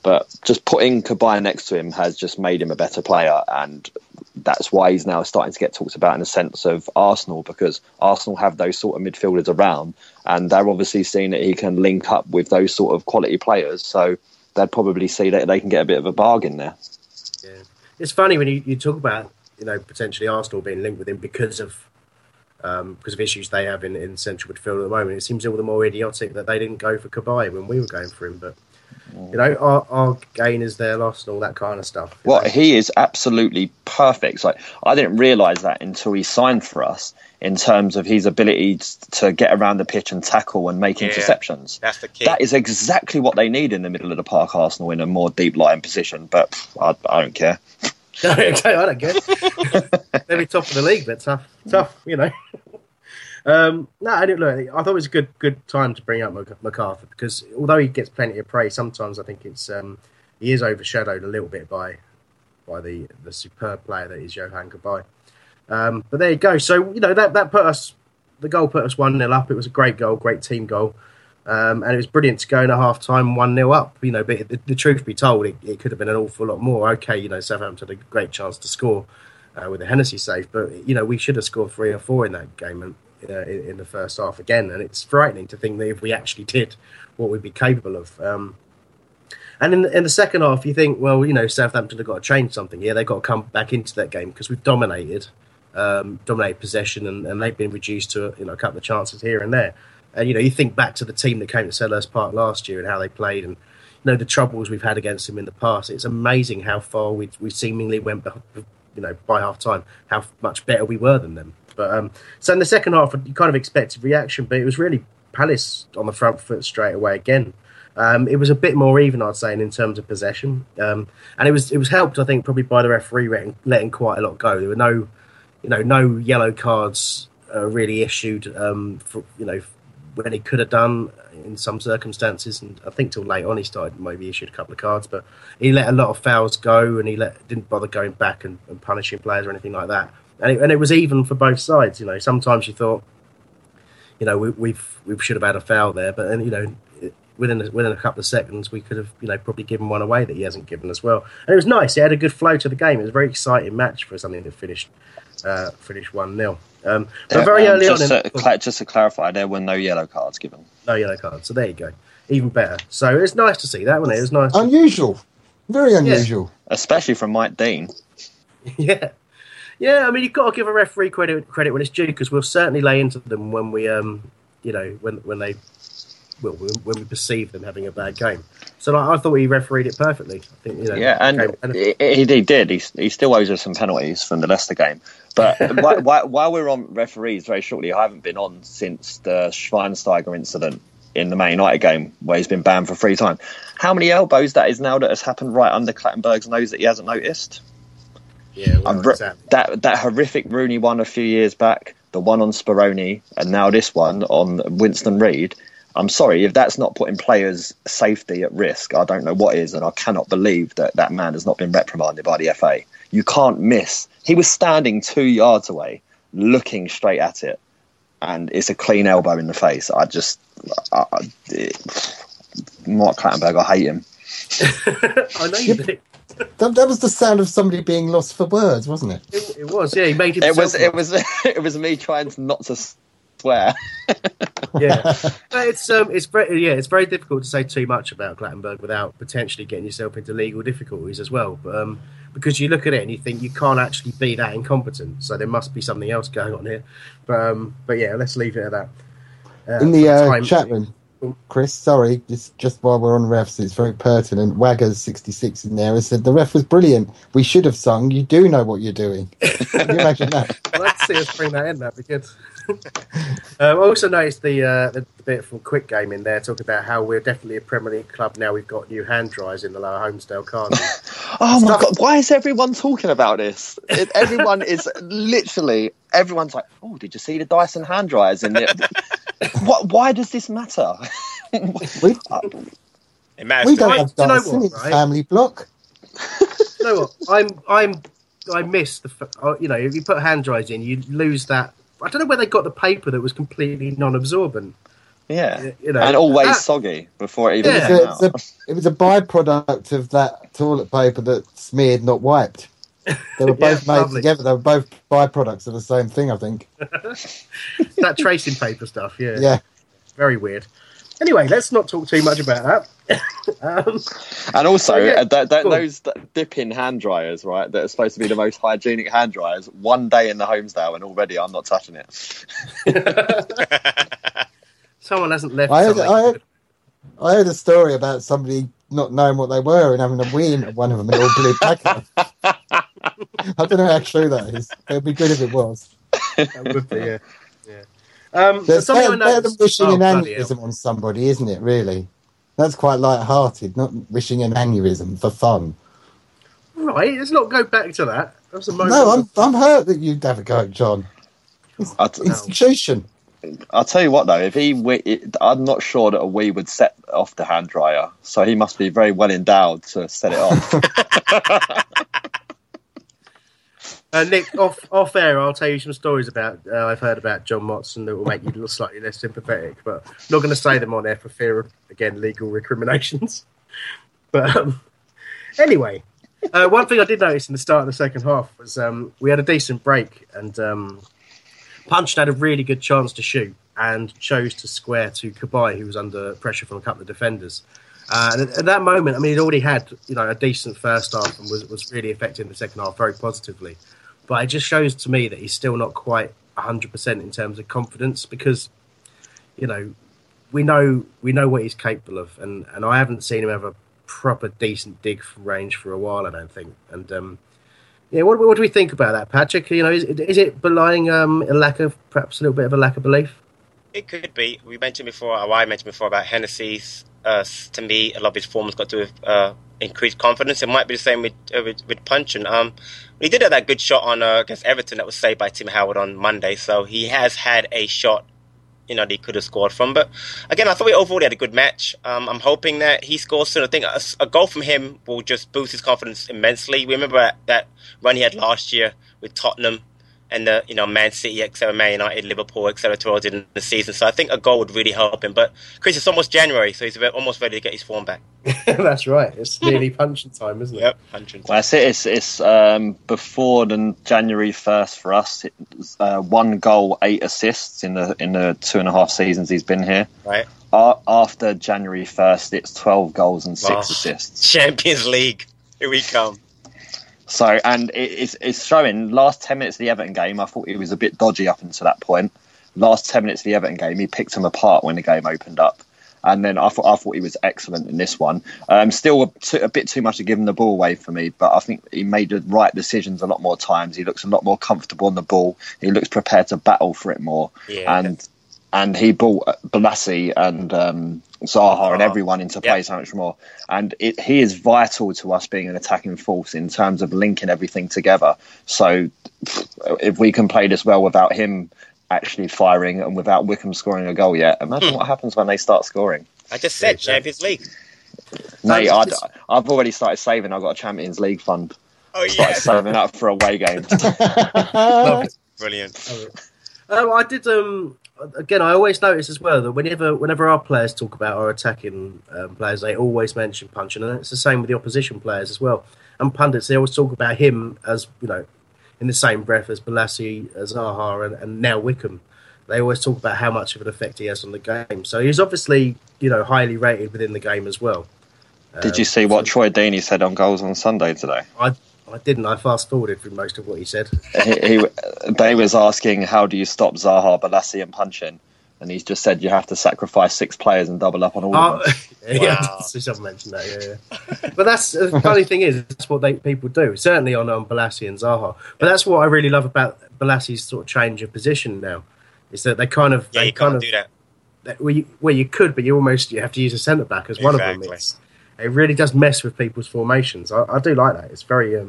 But just putting Cabaye next to him has just made him a better player, and that's why he's now starting to get talked about in a sense of Arsenal, because Arsenal have those sort of midfielders around and they're obviously seeing that he can link up with those sort of quality players, so they'd probably see that they can get a bit of a bargain there. Yeah. It's funny when you talk about, you know, potentially Arsenal being linked with him because of issues they have in central midfield at the moment. It seems all the more idiotic that they didn't go for Cabaye when we were going for him, but you know, our gain is their loss and all that kind of stuff. Well, know? He is absolutely perfect. Like, I didn't realise that until he signed for us, in terms of his ability to get around the pitch and tackle and make interceptions. That's the key. That is exactly what they need in the middle of the park, Arsenal, in a more deep-lying position, but I don't care. No, I don't care. They'll be top of the league, but tough, you know. I thought it was a good time to bring up MacArthur, because although he gets plenty of praise, sometimes I think it's he is overshadowed a little bit by the superb player that is Johan Cabaye. But there you go. So, you know, that put us, the goal put us 1-0 up. It was a great goal, great team goal. And it was brilliant to go in at half-time 1-0 up. You know, but the truth be told, it could have been an awful lot more. Okay, you know, Southampton had a great chance to score with a Hennessy save, but, you know, we should have scored 3 or 4 in that game, and in the first half again, and it's frightening to think that if we actually did what we'd be capable of. And in the second half, you think, well, you know, Southampton have got to change something here. They've got to come back into that game, because we've dominated possession, and they've been reduced to, you know, a couple of chances here and there. And, you know, you think back to the team that came to Selhurst Park last year and how they played, and, you know, the troubles we've had against them in the past. It's amazing how far we seemingly went, you know, by half time, how much better we were than them. But so in the second half, you kind of expected reaction, but it was really Palace on the front foot straight away again. It was a bit more even, I'd say, in terms of possession, and it was helped, I think, probably by the referee letting quite a lot go. There were no yellow cards really issued, when he could have done in some circumstances, and I think till late on he started maybe issued a couple of cards, but he let a lot of fouls go, and he didn't bother going back and punishing players or anything like that. And it was even for both sides, you know. Sometimes you thought, you know, we should have had a foul there, but then, you know, within a couple of seconds we could have, you know, probably given one away that he hasn't given as well. And it was nice; it had a good flow to the game. It was a very exciting match for something that finished 1-0. But very early on, just to clarify, there were no yellow cards given. No yellow cards. So there you go. Even better. So it was nice to see that, wasn't it? It was nice. Unusual, very unusual, especially from Mike Dean. Yeah. Yeah, I mean, you've got to give a referee credit when it's due, because we'll certainly lay into them when we, you know, when we perceive them having a bad game. So I thought he refereed it perfectly. I think, you know, yeah, and he did. He still owes us some penalties from the Leicester game. But while we're on referees, very shortly, I haven't been on since the Schweinsteiger incident in the Man United game, where he's been banned for 3 times. How many elbows that is now that has happened right under Clattenburg's nose that he hasn't noticed? Yeah, well, exactly. That horrific Rooney one a few years back, the one on Speroni, and now this one on Winston Reid. I'm sorry, if that's not putting players' safety at risk, I don't know what is, and I cannot believe that man has not been reprimanded by the FA. You can't miss. He was standing 2 yards away, looking straight at it, and it's a clean elbow in the face. Mark Clattenburg, I hate him. I know you do. That was the sound of somebody being lost for words, wasn't it? It was, yeah. He made it. It was me trying not to swear. Yeah, it's very difficult to say too much about Clattenburg without potentially getting yourself into legal difficulties as well. But because you look at it and you think you can't actually be that incompetent, so there must be something else going on here. But yeah, let's leave it at that. In the chat room. Chris, sorry, just while we're on refs, it's very pertinent. Waggers66 in there has said, the ref was brilliant. We should have sung, you do know what you're doing. Can you imagine that? I'd like to see us bring that in, that'd be good. I also noticed the bit from Quick Game in there, talking about how we're definitely a Premier League club now. We've got new hand dryers in the lower Homesdale Carnival. Oh my God, why is everyone talking about this? Everyone is literally, everyone's like, oh, did you see the Dyson hand dryers in there? Why does this matter? We don't have Dyson, you know what, right? It's family block. You know what? I miss the, you know, if you put hand dryers in, you lose that. I don't know where they got the paper that was completely non-absorbent. Yeah, you know, and always soggy before it even came out. It was a byproduct of that toilet paper that smeared, not wiped. They were both made together. They were both byproducts of the same thing, I think. That tracing paper stuff, yeah. Very weird. Anyway, let's not talk too much about that. And also, those dipping hand dryers, right, that are supposed to be the most hygienic hand dryers, one day in the Homesdale and already I'm not touching it. Someone hasn't left. I heard a story about somebody not knowing what they were and having a win at one of them and all blew back up. I don't know how true that is. It would be good if it was. That would be, yeah. There's better than wishing an aneurysm on somebody, isn't it, really? That's quite light-hearted, not wishing an aneurysm for fun. Right, let's not go back to that. That was a moment. No, I'm hurt that you'd have a go, John. It's an institution. I'll tell you what, though, I'm not sure that a wee would set off the hand dryer, so he must be very well endowed to set it off. Nick, off air, I'll tell you some stories about I've heard about John Motson that will make you look slightly less sympathetic, but I'm not going to say them on air for fear of, again, legal recriminations. But anyway, one thing I did notice in the start of the second half was we had a decent break and... Punch had a really good chance to shoot and chose to square to Kabai, who was under pressure from a couple of defenders. And at that moment, I mean, he'd already had, you know, a decent first half and was really affecting the second half very positively. But it just shows to me that he's still not quite 100% in terms of confidence because, you know, we know what he's capable of. And I haven't seen him have a proper decent dig from range for a while, I don't think. And, yeah, what do we think about that, Patrick? You know, is it belying a little bit of a lack of belief? It could be. I mentioned before about Hennessy's. To me, a lot of his form's got to do with increased confidence. It might be the same with Punchin. He did have that good shot on against Everton that was saved by Tim Howard on Monday, so he has had a shot. You know, they could have scored from. But again, I thought we overall had a good match. I'm hoping that he scores soon. I think a goal from him will just boost his confidence immensely. We remember that run he had last year with Tottenham and the, you know, Man City, etc., Man United, Liverpool, etc., towards the end of the season. So I think a goal would really help him. But Chris, it's almost January, so he's almost ready to get his form back. That's right. It's nearly punching time, isn't it? Yep, punching time. Well, that's it. It's before the January 1st for us. It's, 1 goal, 8 assists in the 2.5 seasons he's been here. Right. After January 1st, it's 12 goals and 6 assists. Champions League. Here we come. So, and it's showing. Last 10 minutes of the Everton game, I thought he was a bit dodgy up until that point. Last 10 minutes of the Everton game, he picked them apart when the game opened up. And then I thought he was excellent in this one. Still a bit too much to give him the ball away for me, but I think he made the right decisions a lot more times. He looks a lot more comfortable on the ball. He looks prepared to battle for it more. Yeah. And he brought Balassi and Zaha and everyone into play so much more. And he is vital to us being an attacking force in terms of linking everything together. So if we can play this well without him actually firing and without Wickham scoring a goal yet, imagine what happens when they start scoring. I just said Champions League. Mate, I've already started saving. I've got a Champions League fund. Oh, yeah. Started saving up for away games. Brilliant. I did... Again, I always notice as well that whenever our players talk about our attacking players, they always mention Punchin, and it's the same with the opposition players as well. And pundits, they always talk about him as, you know, in the same breath as Balassi, as Zaha, and now Wickham. They always talk about how much of an effect he has on the game. So he's obviously, you know, highly rated within the game as well. Did you see what Troy Deeney said on goals on Sunday today? I didn't. I fast-forwarded through most of what he said. They was asking, how do you stop Zaha, Balassi and Punchin? And he's just said, you have to sacrifice 6 players and double up on all of them. Yeah, wow. Someone mentioned that, yeah. But that's, the funny thing is, that's what people do, certainly on Balassi and Zaha. But that's what I really love about Balassi's sort of change of position now, is that they kind of... Yeah, you can't do that. Well, you could, but you have to use a centre-back as one of them. it really does mess with people's formations. I do like that. It's very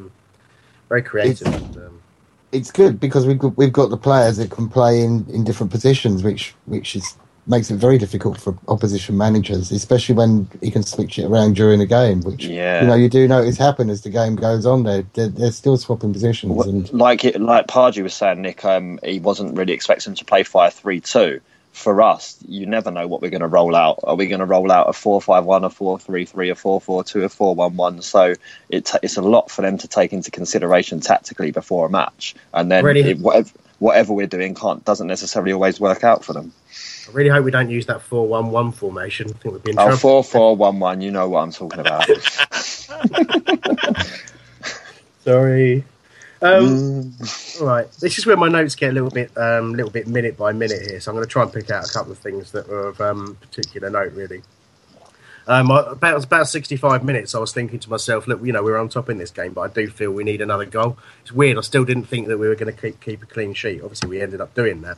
very creative. It's good because we've got the players that can play in different positions, which makes it very difficult for opposition managers, especially when you can switch it around during a game, which you do notice happen as the game goes on. They're still swapping positions. Well, and like Pardew was saying, Nick, he wasn't really expecting to play 5-3-2. For us, you never know what we're going to roll out. Are we going to roll out a 4-5-1, a 4-3-3, a 4-4-2, a 4-1-1? So it's a lot for them to take into consideration tactically before a match, and then whatever we're doing doesn't necessarily always work out for them. I really hope we don't use that 4-1-1 formation. I think we'd be in trouble. 4-4-1-1, you know what I'm talking about. Sorry. All right, this is where my notes get a little bit minute by minute here, so I'm going to try and pick out a couple of things that were of particular note, really. About 65 minutes, I was thinking to myself, look, we're on top in this game, but I do feel we need another goal. It's weird, I still didn't think that we were going to keep a clean sheet. Obviously, we ended up doing that.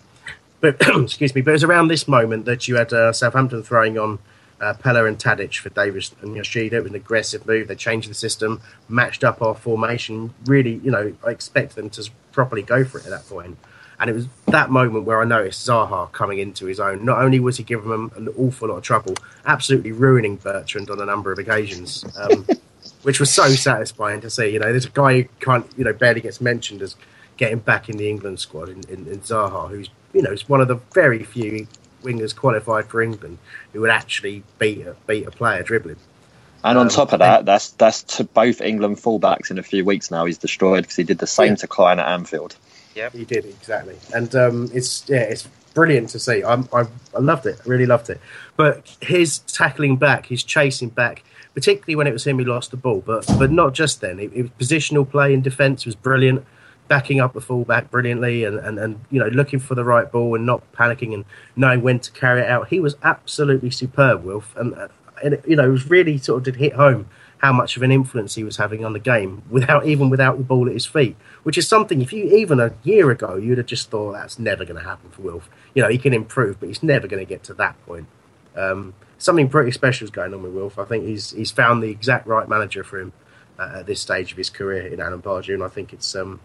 But excuse me, but it was around this moment that you had Southampton throwing on Pella and Tadic for Davis and Yoshida. It was an aggressive move. They changed the system, matched up our formation. Really, I expect them to properly go for it at that point. And it was that moment where I noticed Zaha coming into his own. Not only was he giving them an awful lot of trouble, absolutely ruining Bertrand on a number of occasions, which was so satisfying to see. There's a guy who barely gets mentioned as getting back in the England squad in Zaha, who's, is one of the very few wingers qualified for England who would actually beat a player dribbling. And on top of that, that's to both England fullbacks in a few weeks now. He's destroyed because he did the same to Klein at Anfield. Yeah, he did, exactly. And it's brilliant to see. I loved it, really loved it. But his tackling back, his chasing back, particularly when it was him who lost the ball, but not just then. It was positional play in defence was brilliant. Backing up the fullback brilliantly and looking for the right ball and not panicking and knowing when to carry it out. He was absolutely superb, Wilf. And it was really sort of did hit home how much of an influence he was having on the game without the ball at his feet, which is something if you even a year ago, you'd have just thought that's never going to happen for Wilf. He can improve, but he's never going to get to that point. Something pretty special is going on with Wilf. I think he's found the exact right manager for him at this stage of his career in Alan Pardew, and I think it's... good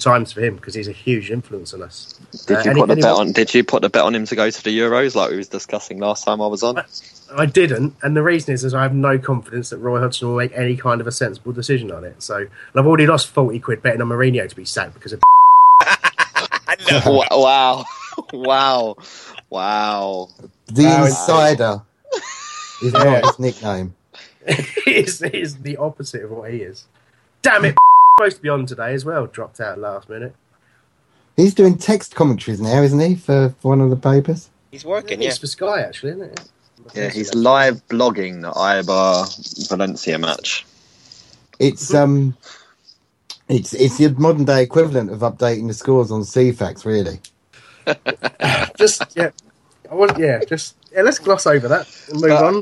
times for him because he's a huge influence on us. Did you put the bet on him to go to the Euros like we was discussing last time I was on? I didn't, and the reason is I have no confidence that Roy Hodgson will make any kind of a sensible decision on it. So, and I've already lost 40 quid betting on Mourinho to be sacked because of... Wow. The Insider is not his nickname. He's the opposite of what he is. Damn it. Supposed to be on today as well, dropped out last minute. He's doing text commentaries now, isn't he, for one of the papers? He's working, It's for Sky, actually, isn't it? Yeah, he's live blogging the Eibar Valencia match. It's the modern-day equivalent of updating the scores on CFAX, really. Let's gloss over that and move on.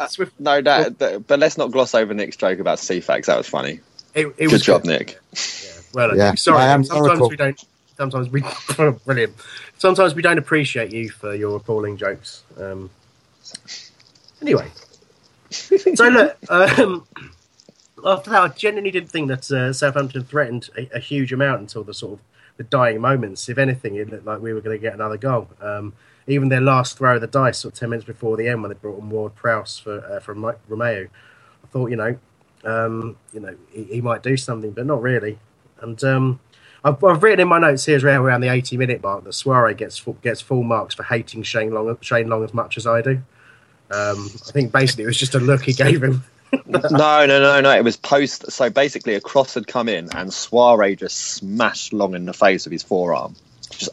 But let's not gloss over Nick's joke about CFAX, that was funny. It was good job, Nick. Yeah. Well, yeah. Sorry. Brilliant. Sometimes we don't appreciate you for your appalling jokes. Anyway, so look. After that, I genuinely didn't think that Southampton threatened a huge amount until the sort of the dying moments. If anything, it looked like we were going to get another goal. Even their last throw of the dice, sort of 10 minutes before the end, when they brought on Ward-Prowse from Mike Romeo, I thought, he might do something, but not really. And I've written in my notes here around the 80-minute mark that Soiré gets full marks for hating Shane Long as much as I do. I think basically it was just a look he gave him. No. It was post. So basically a cross had come in and Soiré just smashed Long in the face with his forearm.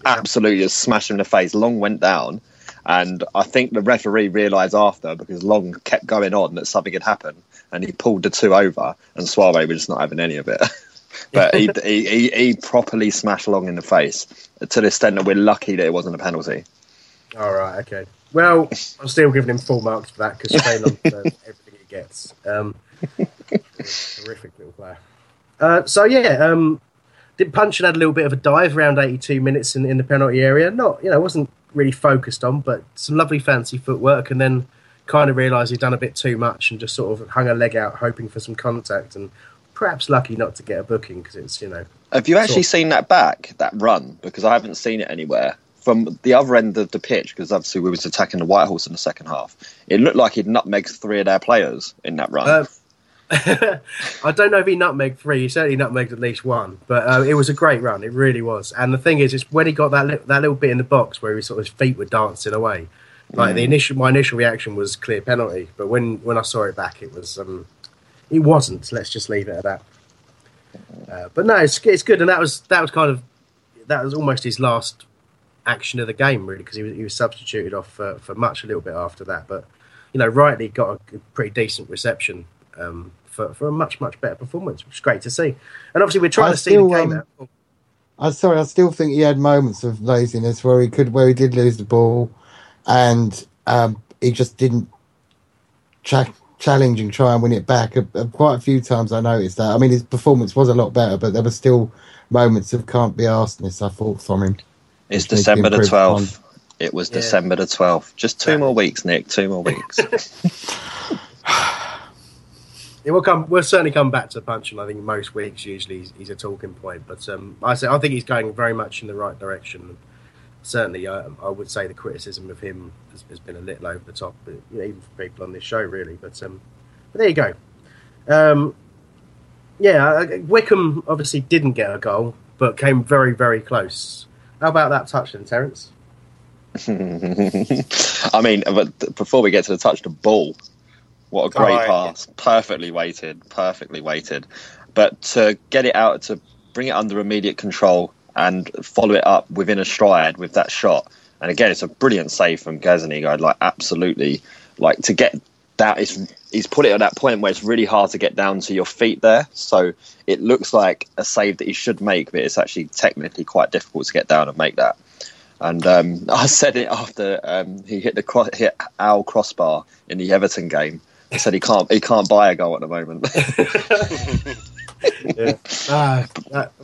Absolutely just smashed him in the face. Long went down. And I think the referee realised after, because Long kept going on, that something had happened. And he pulled the two over, and Suarez was just not having any of it. But he properly smashed Long in the face, to the extent that we're lucky that it wasn't a penalty. All right, okay. Well, I'm still giving him full marks for that, because Shane Long deserves everything he gets. Terrific little player. Punchin had a little bit of a dive around 82 minutes in the penalty area. Not, wasn't really focused on, but some lovely fancy footwork, and then kind of realised he'd done a bit too much and just sort of hung a leg out hoping for some contact, and perhaps lucky not to get a booking because it's, you know... Have you actually seen that back, that run? Because I haven't seen it anywhere. From the other end of the pitch, because obviously we was attacking the White Horse in the second half, it looked like he'd nutmegged three of their players in that run. I don't know if he nutmegged three. He certainly nutmegged at least one. But it was a great run. It really was. And the thing is when he got that little bit in the box where his sort of feet were dancing away, like my initial reaction was clear penalty. But when I saw it back, it was it wasn't. Let's just leave it at that. But no, it's good. And that was almost his last action of the game, really, because he was substituted off for Much a little bit after that. But you know, rightly got a pretty decent reception. For a much better performance, which is great to see. And obviously we're trying to see the game out. I still think he had moments of laziness where he did lose the ball, and he just didn't challenge and try and win it back. Quite a few times I noticed that. I mean, his performance was a lot better, but there were still moments of can't be arseness, I thought, from him. It's December the 12th. It was December the 12th. Just two more weeks, Nick, 2 more weeks. Yeah, we'll certainly come back to the punch, and I think most weeks usually he's a talking point. But I think he's going very much in the right direction. Certainly, I would say the criticism of him has been a little over the top, but, you know, even for people on this show, really. But there you go. Wickham obviously didn't get a goal, but came very, very close. How about that touch then, Terence? I mean, but before we get to the touch, the ball... What a great pass. Yeah. Perfectly weighted. But to get it out, to bring it under immediate control and follow it up within a stride with that shot. And again, it's a brilliant save from Gazaniga. Like, absolutely. Like, to get that, he's put it at that point where it's really hard to get down to your feet there. So it looks like a save that he should make, but it's actually technically quite difficult to get down and make that. And I said it after he hit Al crossbar in the Everton game. He said he can't buy a goal at the moment. But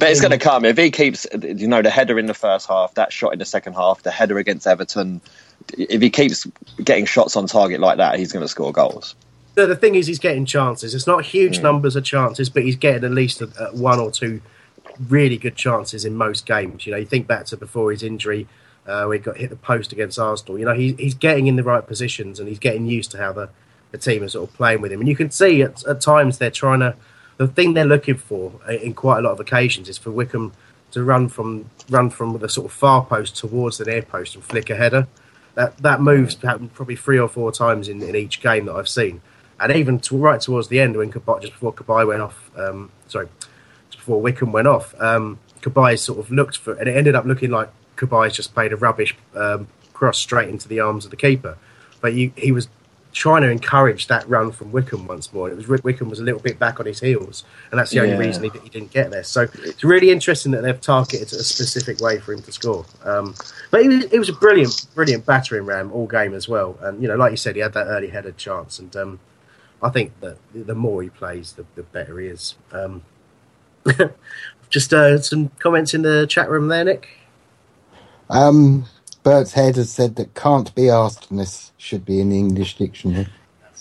it's going to come. If he keeps, you know, the header in the first half, that shot in the second half, the header against Everton, if he keeps getting shots on target like that, he's going to score goals. The thing is, he's getting chances. It's not huge numbers of chances, but he's getting at least a 1 or 2 really good chances in most games. You know, you think back to before his injury, where he got hit the post against Arsenal. You know, he's getting in the right positions and he's getting used to how the team is sort of playing with him. And you can see at times they're trying to... The thing they're looking for in quite a lot of occasions is for Wickham to run from the sort of far post towards the near post and flick a header. That move's happened probably 3 or 4 times in each game that I've seen. And even right towards the end, when before Wickham went off, Kabay sort of looked for... And it ended up looking like Kabay's just played a rubbish cross straight into the arms of the keeper. But he was trying to encourage that run from Wickham once more. And it was Wickham was a little bit back on his heels, and that's the only reason he didn't get there. So it's really interesting that they've targeted a specific way for him to score. But it was a brilliant battering ram all game as well. And, you know, like you said, he had that early headed chance. And I think that the more he plays, the better he is. Just some comments in the chat room there, Nick. Bert's Head has said that can't be arsedness should be in the English dictionary.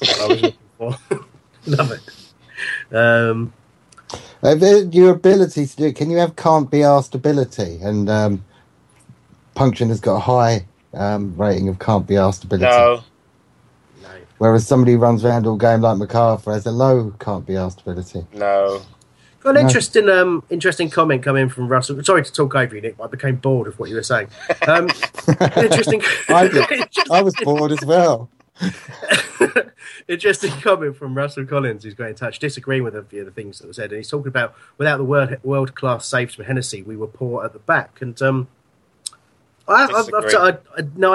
That's what I was looking for. Love it. Your ability to do it. Can you have can't be arsed ability? And Punction has got a high rating of can't be arsed ability. No. Whereas somebody runs around all game like MacArthur has a low can't be arsed ability. No. Got an interesting comment coming in from Russell. Sorry to talk over you, Nick, but I became bored of what you were saying. Interesting. I was bored as well. Interesting comment from Russell Collins, who's got in touch, disagreeing with a few of the things that were said. And he's talking about, without the world-class saves from Hennessy, we were poor at the back. And I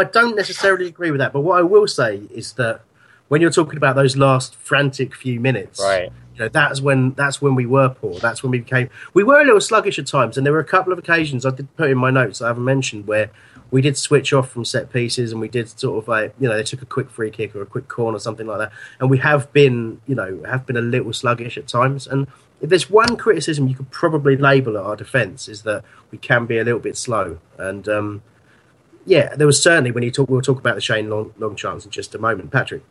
don't necessarily agree with that. But what I will say is that when you're talking about those last frantic few minutes... Right. You know, that's when we were poor. That's when we were a little sluggish at times, and there were a couple of occasions I did put in my notes I haven't mentioned where we did switch off from set pieces, and we did sort of like, you know, they took a quick free kick or a quick corner or something like that, and we have been a little sluggish at times. And if there's one criticism you could probably label at our defence is that we can be a little bit slow. And yeah, there was certainly, when you talk, we'll talk about the Shane Long chance in just a moment. Patrick?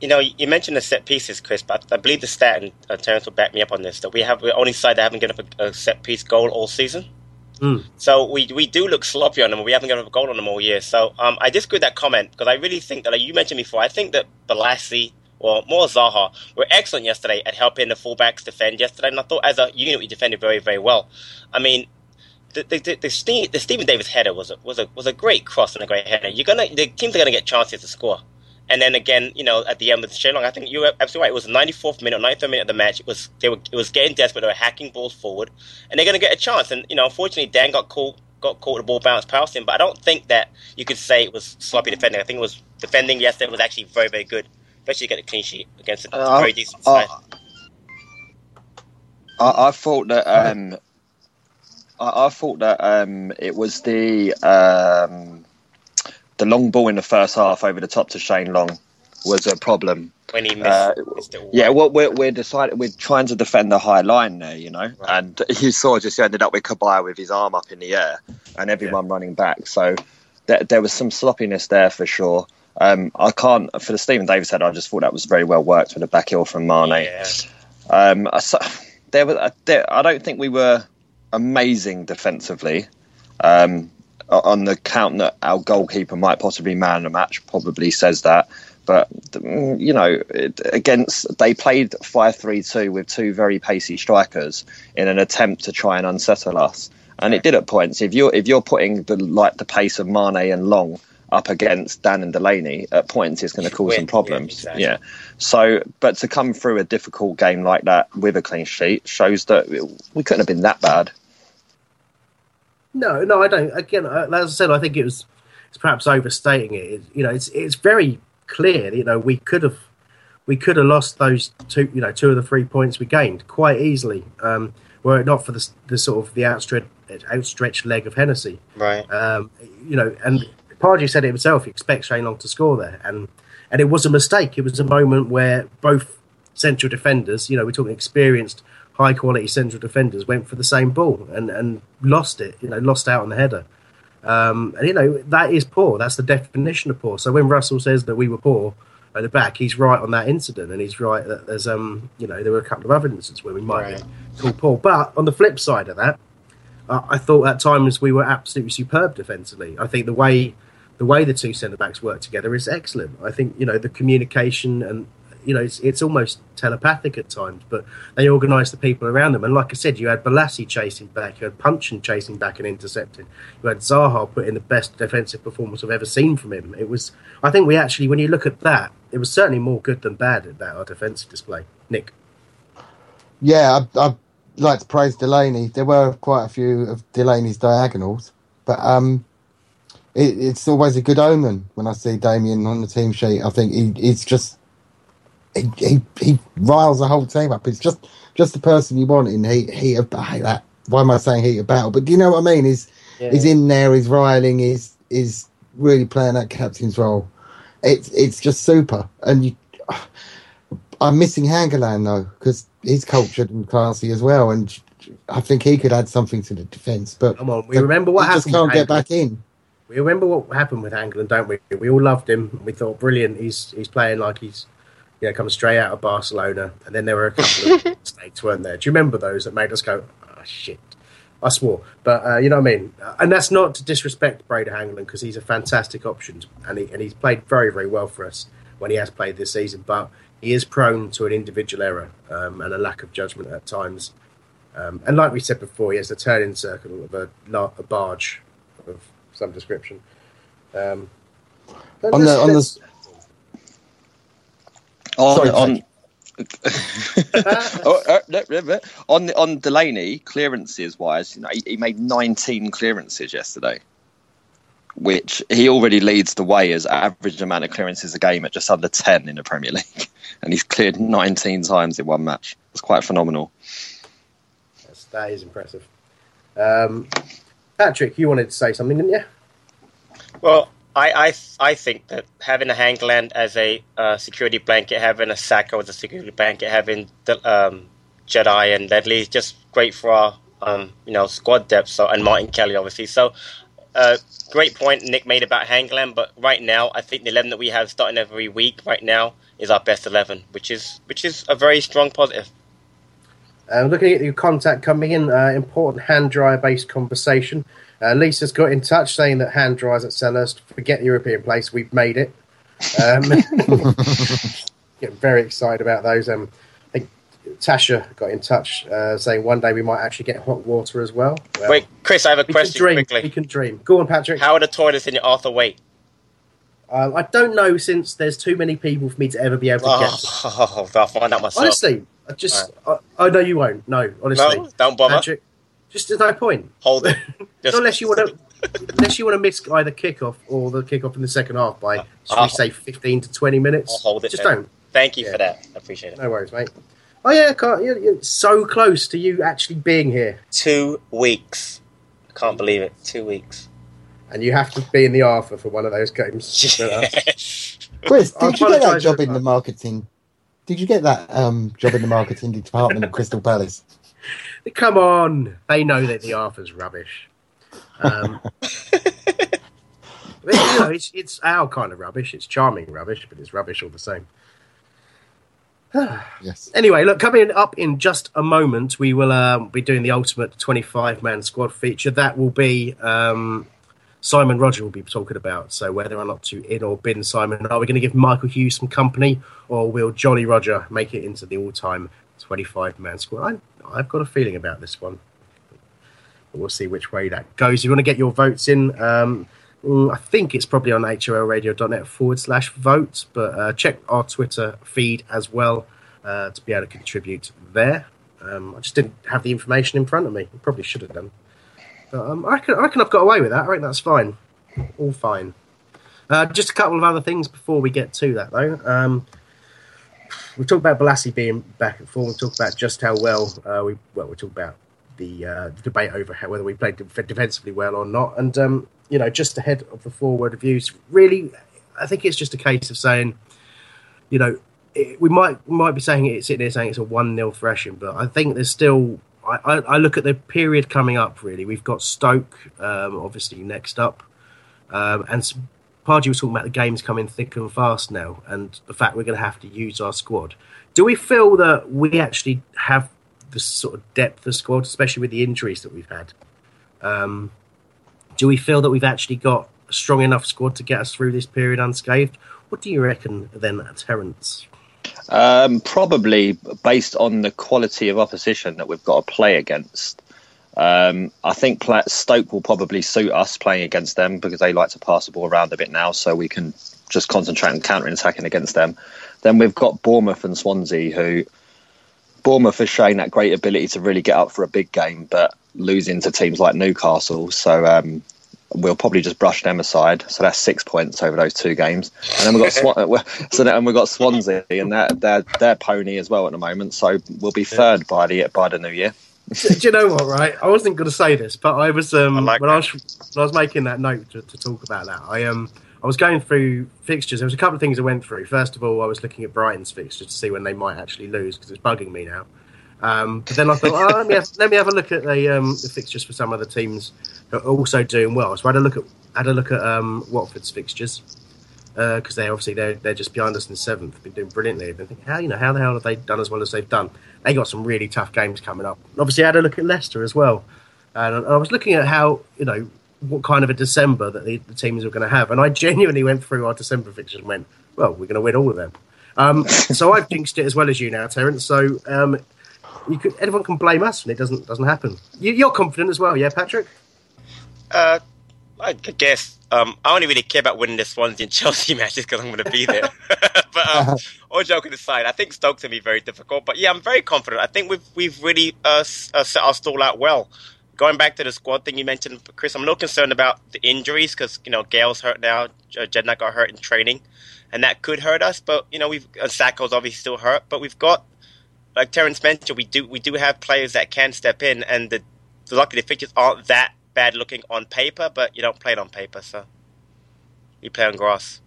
You know, you mentioned the set pieces, Chris, but I believe the stat, and Terence will back me up on this, that we're the only side that haven't given up a set piece goal all season. Mm. So we do look sloppy on them. We haven't given up a goal on them all year. So I disagree with that comment, because I really think that, like you mentioned before, I think that Balassi, or more Zaha, were excellent yesterday at helping the fullbacks defend yesterday. And I thought as a unit we defended very, very well. I mean, the Stephen Davis header was a great cross and a great header. The teams are gonna get chances to score. And then again, you know, at the end with Shane Long, I think you were absolutely right. It was the 94th minute, 93rd minute of the match. It was getting desperate. They were hacking balls forward, and they're going to get a chance. And you know, unfortunately, Dan got caught with the ball bounced past him. But I don't think that you could say it was sloppy defending. I think it was defending yesterday was actually very, very good, especially get a clean sheet against a very decent side. I thought that. I thought that it was the long ball in the first half over the top to Shane Long was a problem. When he missed it. Yeah, well, we're trying to defend the high line there, you know, right. And you saw just he ended up with Kabaya with his arm up in the air and everyone running back. So there was some sloppiness there for sure. For the Stephen Davis head, I just thought that was very well worked with a back heel from Mane. Yeah. I don't think we were amazing defensively. On the count that our goalkeeper might possibly man the match, probably says that. But, you know, they played 5-3-2 with two very pacey strikers in an attempt to try and unsettle us. And it did at points. If you're putting the pace of Mane and Long up against Dan and Delaney, at points it's going to cause some problems. Exactly. Yeah. So, but to come through a difficult game like that with a clean sheet shows that we couldn't have been that bad. No, I don't. Again, as I said, I think it's perhaps overstating it. You know, it's very clear that, you know, we could have lost those two of the 3 points we gained quite easily, were it not for the sort of the outstretched leg of Hennessy. Right. You know, and Pardew said it himself. He expects Shane Long to score there, and it was a mistake. It was a moment where both central defenders, you know, we're talking experienced, high-quality central defenders, went for the same ball and lost it, you know, lost out on the header. And, you know, that is poor. That's the definition of poor. So when Russell says that we were poor at the back, he's right on that incident, and he's right that there's, you know, there were a couple of other incidents where we might be called poor. But on the flip side of that, I thought at times we were absolutely superb defensively. I think the way the two centre-backs work together is excellent. I think, you know, the communication and, you know, it's almost telepathic at times, but they organise the people around them. And like I said, you had Balassi chasing back, you had Punchin chasing back and intercepting. You had Zaha put in the best defensive performance I've ever seen from him. It was, I think we actually, when you look at that, it was certainly more good than bad at that, our defensive display. Nick? Yeah, I'd like to praise Delaney. There were quite a few of Delaney's diagonals, but it's always a good omen when I see Damien on the team sheet. I think he's just... He riles the whole team up. It's just the person you want in heat of battle. Why am I saying heat of battle? But do you know what I mean? He's in there. He's riling. He's really playing that captain's role. It's just super. And I'm missing Hangeland though, because he's cultured and classy as well. And I think he could add something to the defence. But come on, remember what happened. Just can't get back in. We remember what happened with Hangeland, don't we? We all loved him. We thought brilliant. He's playing like he's, you know, come straight out of Barcelona, and then there were a couple of mistakes, weren't there? Do you remember those that made us go, oh, shit, I swore. But, you know what I mean? And that's not to disrespect Breda Hangeland, because he's a fantastic option, and he's played very, very well for us when he has played this season, but he is prone to an individual error and a lack of judgment at times. And like we said before, he has the turning circle of a barge of some description. On Delaney, clearances wise, you know, he made 19 clearances yesterday, which he already leads the way as average amount of clearances a game at just under 10 in the Premier League, and he's cleared 19 times in one match. It's quite phenomenal. That is impressive. Patrick, you wanted to say something, didn't you? Well, I think that having a Hangeland as a security blanket, having a Saka as a security blanket, having Jedi and Ledley is just great for our squad depth. So, and Martin Kelly obviously. So Great point Nick made about Hangland, but right now I think the 11 that we have starting every week right now is our best 11, which is a very strong positive. Looking at your contact coming in, important hand dryer based conversation. Lisa's got in touch saying that hand dryers at Selhurst, forget European place, we've made it. Get very excited about those. I think Tasha got in touch saying one day we might actually get hot water as well. Wait, Chris, I have a question quickly. We can dream. Go on, Patrick. How are the toilets in your Arthur Waite? I don't know, since there's too many people for me to ever be able to guess. Oh, I'll find out myself. Honestly, I just... Right. I know you won't. No, honestly. No, don't bother. Patrick, just there's no point. Hold it. Just, unless you want to miss either kickoff or the kickoff in the second half by, should we say, 15 to 20 minutes. I'll hold it. Just don't. Thank you for that. I appreciate it. No worries, mate. Oh, yeah, you're so close to you actually being here. 2 weeks. I can't believe it. 2 weeks. And you have to be in the Arthur for one of those games. Yeah. Chris, did you get that job in the marketing? Did you get that job in the marketing department at Crystal Palace? Come on. They know that the Arthur's rubbish. But, you know, it's our kind of rubbish. It's charming rubbish, but it's rubbish all the same. Yes. Anyway, look, coming up in just a moment, we will be doing the ultimate 25-man squad feature. That will be... Simon Rodger will be talking about, so whether or not to in or bin Simon. Are we going to give Michael Hughes some company, or will Johnny Rodger make it into the all-time 25-man squad? I've got a feeling about this one. We'll see which way that goes. If you want to get your votes in, I think it's probably on holradio.net/vote, but check our Twitter feed as well to be able to contribute there. I just didn't have the information in front of me. I probably should have done. I reckon I've got away with that. I reckon that's fine. All fine. Just a couple of other things before we get to that, though. We've talked about Balassi being back and forth. We've talked about just how well we talked about the debate over whether we played defensively well or not. And, you know, just ahead of the forward reviews, really, I think it's just a case of saying, you know, we might be saying it sitting there saying it's a 1-0 thrashing, but I think there's still... I look at the period coming up, really. We've got Stoke, obviously, next up. And Pardew was talking about the games coming thick and fast now and the fact we're going to have to use our squad. Do we feel that we actually have the sort of depth of squad, especially with the injuries that we've had? Do we feel that we've actually got a strong enough squad to get us through this period unscathed? What do you reckon, then, Terence? Probably based on the quality of opposition that we've got to play against. I think Stoke will probably suit us playing against them because they like to pass the ball around a bit now, so we can just concentrate on counter-attacking against them. Then we've got Bournemouth and Swansea, who Bournemouth has shown that great ability to really get up for a big game, but losing to teams like Newcastle. So we'll probably just brush them aside. So that's 6 points over those two games, and then we've got Swansea, and they're pony as well at the moment. So we'll be third by the new year. Do you know what? Right, I wasn't going to say this, but I was when I was making that note to talk about that. I was going through fixtures. There was a couple of things I went through. First of all, I was looking at Brighton's fixtures to see when they might actually lose because it's bugging me now. But then I thought, let me have a look at the fixtures for some other teams that are also doing well. So I had a look at Watford's fixtures because they're just behind us in seventh, been doing brilliantly. I've been thinking, how the hell have they done as well as they've done? They got some really tough games coming up. Obviously, I had a look at Leicester as well, and I was looking at how what kind of a December that the teams were going to have, and I genuinely went through our December fixtures and went, well, we're going to win all of them. So I've jinxed it as well as you now, Terence. So. Everyone can blame us, and it doesn't happen. You're confident as well, yeah, Patrick? I guess I only really care about winning the Swansea and Chelsea matches because I'm going to be there. But all joking aside, I think Stoke's going to be very difficult. But yeah, I'm very confident. I think we've really set our stall out well. Going back to the squad thing you mentioned, Chris, I'm a little concerned about the injuries because Gale's hurt now, Jednak got hurt in training, and that could hurt us. But we've Sacco's obviously still hurt, but we've got. Like Terence mentioned, we do have players that can step in, and luckily the fixtures aren't that bad looking on paper, but you don't play it on paper, so you play on grass.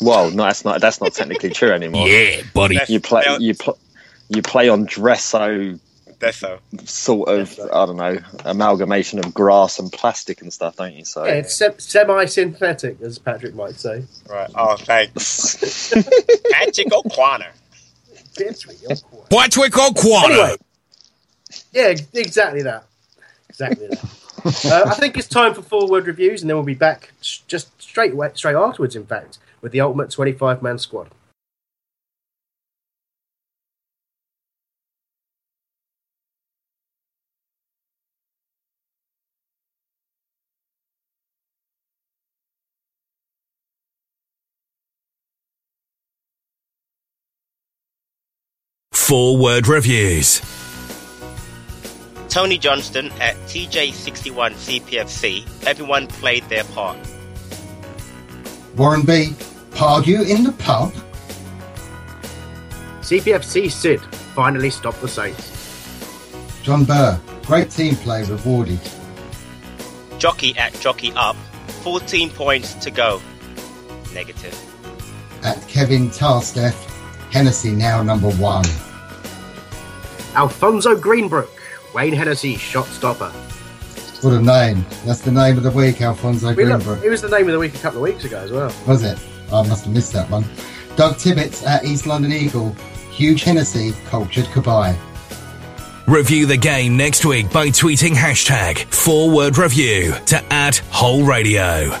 Well, no, that's not technically true anymore. Yeah, buddy, you play on Dresso Defo. Sort of, Defo. I don't know, amalgamation of grass and plastic and stuff, don't you? So yeah, it's semi-synthetic, as Patrick might say. Right. Oh, thanks. Patrick O'Quanner. Patrick O'Quanner. Anyway, yeah, exactly that. Exactly that. I think it's time for forward reviews, and then we'll be back just straight afterwards, in fact, with the ultimate 25-man squad. Forward reviews. Tony Johnston at TJ61 CPFC. Everyone played their part. Warren B. Pardew in the pub. CPFC Sid finally stopped the Saints. John Burr. Great team play rewarded. Jockey at Jockey Up. 14 points to go. Negative. At Kevin Tarstaff. Hennessy now number one. Alfonso Greenbrook. Wayne Hennessy, shot stopper. What a name. That's the name of the week, Alfonso Greenbrook. It was the name of the week a couple of weeks ago as well. Was it? I must have missed that one. Doug Tibbetts at East London Eagle. Huge Hennessy, cultured goodbye. Review the game next week by tweeting hashtag #ForwardReview to @WholeRadio.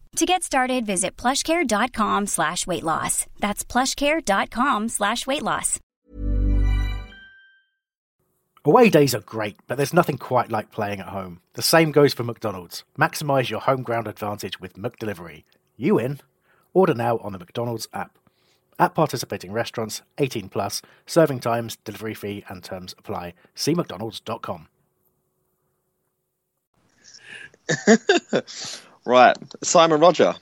To get started, visit plushcare.com/weightloss. That's plushcare.com/weightloss. Away days are great, but there's nothing quite like playing at home. The same goes for McDonald's. Maximise your home ground advantage with McDelivery. You in? Order now on the McDonald's app. At participating restaurants, 18 plus, serving times, delivery fee and terms apply. See mcdonalds.com. Right, Simon Roger.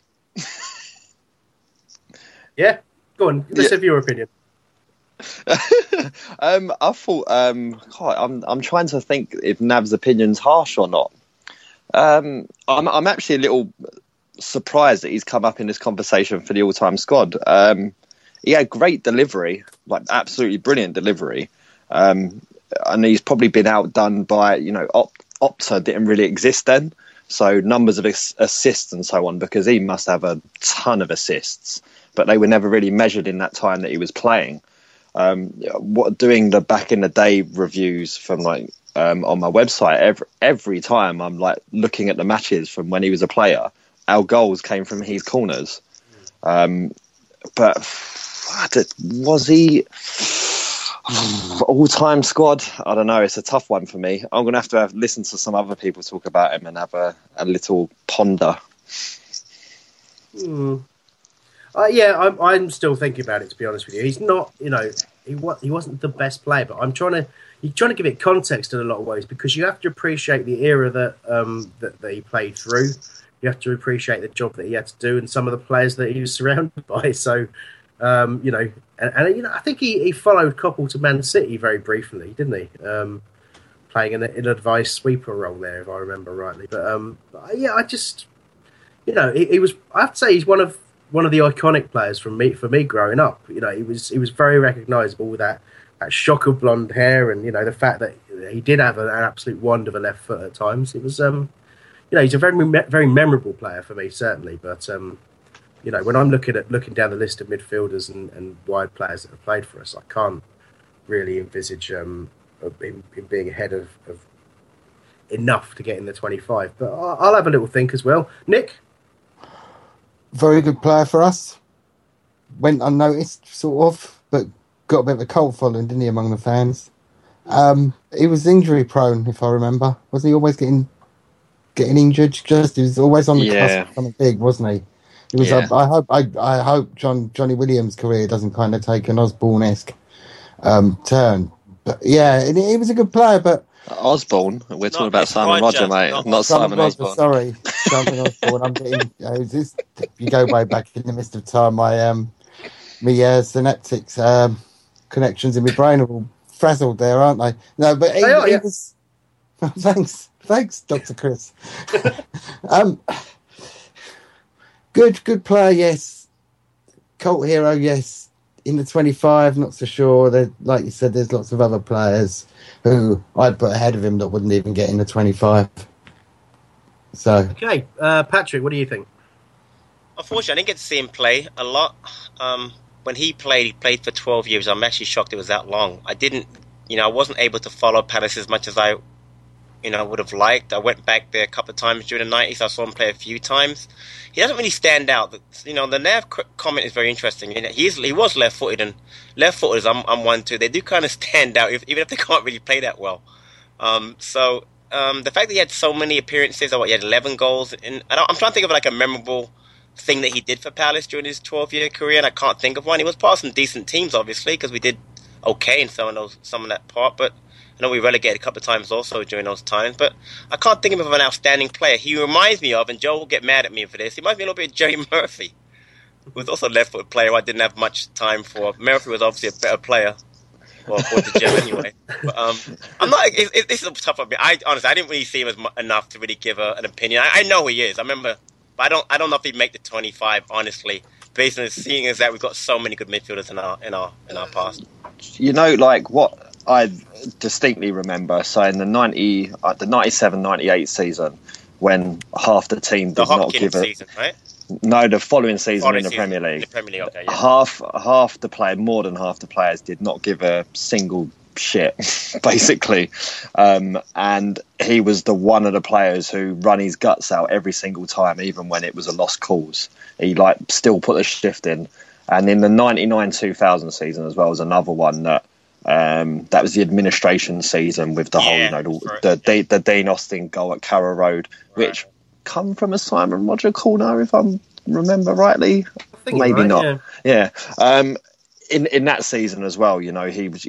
Yeah, go on. Let's have your opinion. I thought. I'm trying to think if Nav's opinion's harsh or not. I'm actually a little surprised that he's come up in this conversation for the all-time squad. He had great delivery, like absolutely brilliant delivery, and he's probably been outdone by Opta didn't really exist then. So numbers of assists and so on, because he must have a ton of assists, but they were never really measured in that time that he was playing. Doing the back in the day reviews from on my website, every time I'm like looking at the matches from when he was a player, our goals came from his corners. But was he all-time squad? I don't know. It's a tough one for me. I'm going to have listen to some other people talk about him and have a little ponder. I'm still thinking about it, to be honest with you. He's not, he wasn't the best player, but you're trying to give it context in a lot of ways, because you have to appreciate the era that he played through. You have to appreciate the job that he had to do and some of the players that he was surrounded by. So, I think he followed Koppel to Man City very briefly, didn't he? Playing an ill-advised sweeper role there, if I remember rightly. But he was. I have to say, he's one of the iconic players for me growing up. He was very recognisable with that shock of blonde hair, and the fact that he did have an absolute wonder of a left foot at times. It was he's a very very memorable player for me, certainly, but. When I'm looking down the list of midfielders and wide players that have played for us, I can't really envisage him being ahead of enough to get in the 25. But I'll have a little think as well. Nick? Very good player for us. Went unnoticed, sort of, but got a bit of a cold following, didn't he, among the fans? He was injury prone, if I remember. Wasn't he always getting injured? Just he was always on the cusp of something big, wasn't he? It was. Yeah. I hope Johnny Williams' career doesn't kind of take an Osborne-esque turn. But yeah, he was a good player, but Osborne. We're talking about Simon Roger, mate. Not Simon Osborne. Sorry, Simon Osborne. I'm getting. You go way back in the midst of time. My synaptics connections in my brain are all frazzled there, aren't they? No, but he was. Oh, thanks, Dr. Chris. Good player, yes. Cult hero, yes. In the 25, not so sure. Like you said, there's lots of other players who I'd put ahead of him that wouldn't even get in the 25. So okay, Patrick, what do you think? Unfortunately, I didn't get to see him play a lot. When he played for 12 years. I'm actually shocked it was that long. I wasn't able to follow Palace as much as I would have liked. I went back there a couple of times during the 90s. I saw him play a few times. He doesn't really stand out. The Nav comment is very interesting. He was left-footed, and left-footers, I'm one too. They do kind of stand out, even if they can't really play that well. The fact that he had so many appearances, he had 11 goals, and I'm trying to think of a memorable thing that he did for Palace during his 12-year career, and I can't think of one. He was part of some decent teams, obviously, because we did okay in some of that part, but I know we relegated a couple of times also during those times, but I can't think of an outstanding player. He reminds me of, and Joe will get mad at me for this, he reminds me a little bit of Jerry Murphy, who was also a left-footed player I didn't have much time for. Murphy was obviously a better player. Well, according to Joe anyway. But, I'm not. This is a tough one. Honestly, I didn't really see him enough to really give an opinion. I know he is. I remember, but I don't know if he'd make the 25, honestly, based on seeing as that we've got so many good midfielders in our past. What I distinctly remember, so in the 97-98 season, when half the team did not give it. Season, right? No, the following season Premier League. In the Premier League, okay, yeah. More than half the players did not give a single shit, basically. And he was one of the players who run his guts out every single time, even when it was a lost cause. He still put the shift in. And in the 99-2000 season as well was another one that. That was the administration season with the the Dean Austin goal at Carrow Road, which come from a Simon Roger corner, if I remember rightly. Maybe not. Yeah. In that season as well, he was,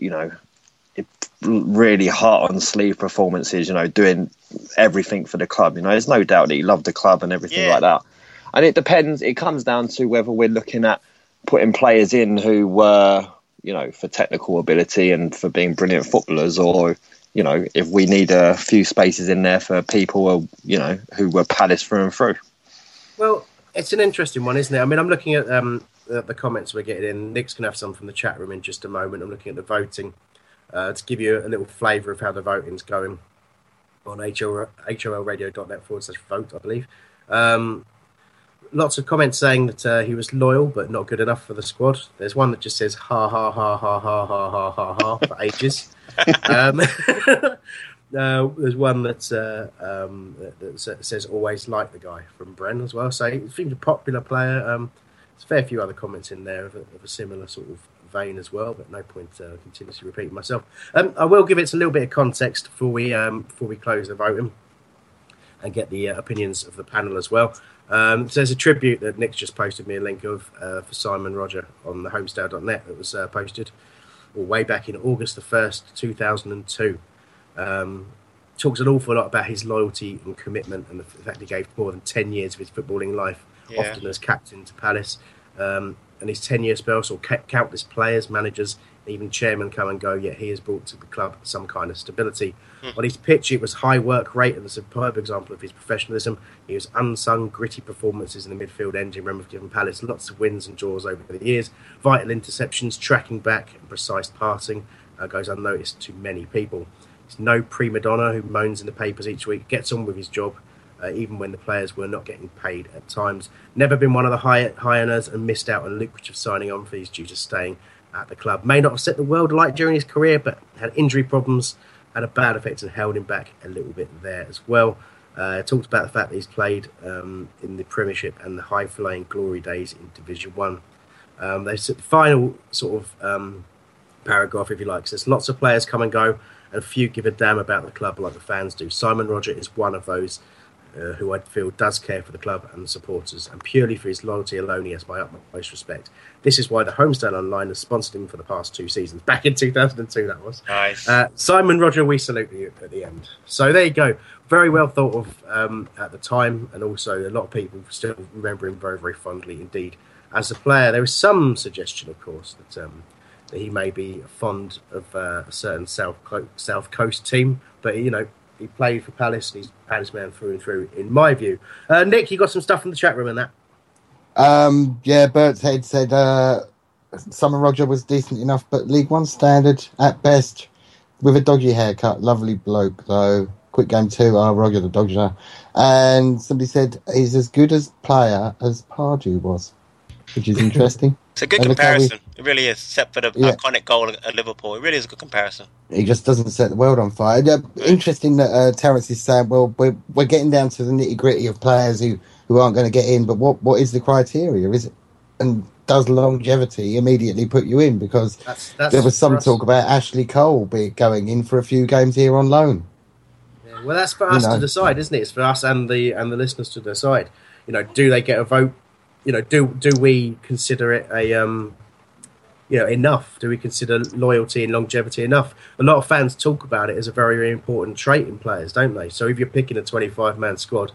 really heart on sleeve performances, doing everything for the club. There's no doubt that he loved the club and everything like that. And it depends. It comes down to whether we're looking at putting players in who were. For technical ability and for being brilliant footballers, or, if we need a few spaces in there for people, who were Palace through and through. Well, it's an interesting one, isn't it? I mean, I'm looking at the comments we're getting in. Nick's going to have some from the chat room in just a moment. I'm looking at the voting to give you a little flavour of how the voting's going on holradio.net/vote, I believe. Lots of comments saying that he was loyal but not good enough for the squad. There's one that just says ha ha ha ha ha ha ha ha ha for ages. There's one that, that says always like the guy from Bren as well. So he seems a popular player. There's a fair few other comments in there of a similar sort of vein as well, but no point continuously repeating myself. I will give it a little bit of context before we close the voting and get the opinions of the panel as well. So there's a tribute that Nick's just posted me a link of for Simon Roger on the homestyle.net that was posted way back in August the 1st, 2002. Talks an awful lot about his loyalty and commitment and the fact he gave more than 10 years of his footballing life, often as captain to Palace. And his 10-year spell saw countless players, managers, even chairmen come and go, yet he has brought to the club some kind of stability. On his pitch, it was high work rate and a superb example of his professionalism. He was unsung, gritty performances in the midfield engine room have given Palace lots of wins and draws over the years. Vital interceptions, tracking back, and precise passing goes unnoticed to many people. He's no prima donna who moans in the papers each week, gets on with his job, even when the players were not getting paid at times. Never been one of the high earners and missed out on lucrative signing on fees due to staying at the club. May not have set the world alight during his career, but had injury problems, had a bad effect and held him back a little bit there as well. Talked about the fact that he's played in the Premiership and the high-flying glory days in Division 1. The final sort of paragraph, if you like, says lots of players come and go and few give a damn about the club like the fans do. Simon Roger is one of those who I feel does care for the club and the supporters, and purely for his loyalty alone he has my utmost respect. This is why the Homestead Online has sponsored him for the past 2 seasons. Back in 2002, that was. Nice. Simon, Roger, we salute you at the end. So there you go. Very well thought of at the time, and also a lot of people still remember him very, very fondly indeed. As a player, there is some suggestion, of course, that that he may be fond of a certain South Coast team, but, you know, he played for Palace, and he's a Palace man through and through, in my view. Nick, you got some stuff from the chat room and that? Yeah, Bert's Head said Summer Roger was decent enough, but League One standard at best, with a dodgy haircut. Lovely bloke, though. Quick game too, Roger the dodger. And somebody said he's as good as player as Pardew was, which is interesting. It's a good comparison. It really is, except for the iconic goal at Liverpool. It really is a good comparison. He just doesn't set the world on fire. Interesting that Terence is saying, well, we're getting down to the nitty-gritty of players who aren't going to get in, but what is the criteria? Is it, and does longevity immediately put you in? Because that's there was some talk about Ashley Cole going in for a few games here on loan. Yeah, well, that's for us to decide, isn't it? It's for us and the listeners to decide. You know, do they get a vote? You know, do we consider it enough? Do we consider loyalty and longevity enough? A lot of fans talk about it as a very, very important trait in players, don't they? So if you're picking a 25-man squad,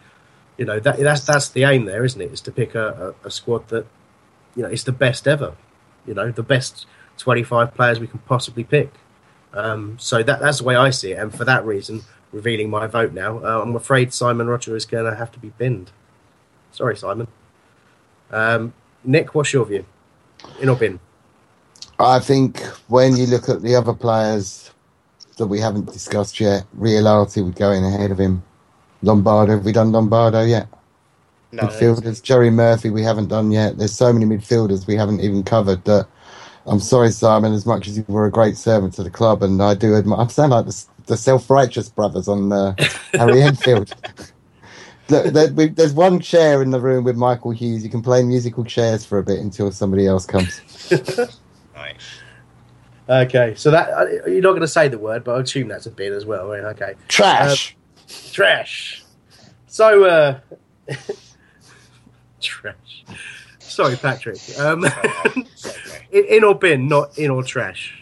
you know, that's the aim there, isn't it? Is to pick a squad that, you know, is the best ever. You know, the best 25 players we can possibly pick. So that's the way I see it. And for that reason, revealing my vote now, I'm afraid Simon Roger is going to have to be binned. Sorry, Simon. Nick, what's your view? In or bin? I think when you look at the other players that we haven't discussed yet, Reality would go in ahead of him. Lombardo, have we done Lombardo yet? No. Midfielders, Jerry Murphy we haven't done yet. There's so many midfielders we haven't even covered that I'm sorry, Simon, as much as you were a great servant to the club, and I do admire... I sound like the self-righteous brothers on Harry Enfield. Look, there's one chair in the room with Michael Hughes. You can play musical chairs for a bit until somebody else comes. Nice. Okay, so that you're not going to say the word, but I assume that's a bin as well. Right? Okay. Trash. Trash. So, trash. Sorry, Patrick. In or bin, not in or trash.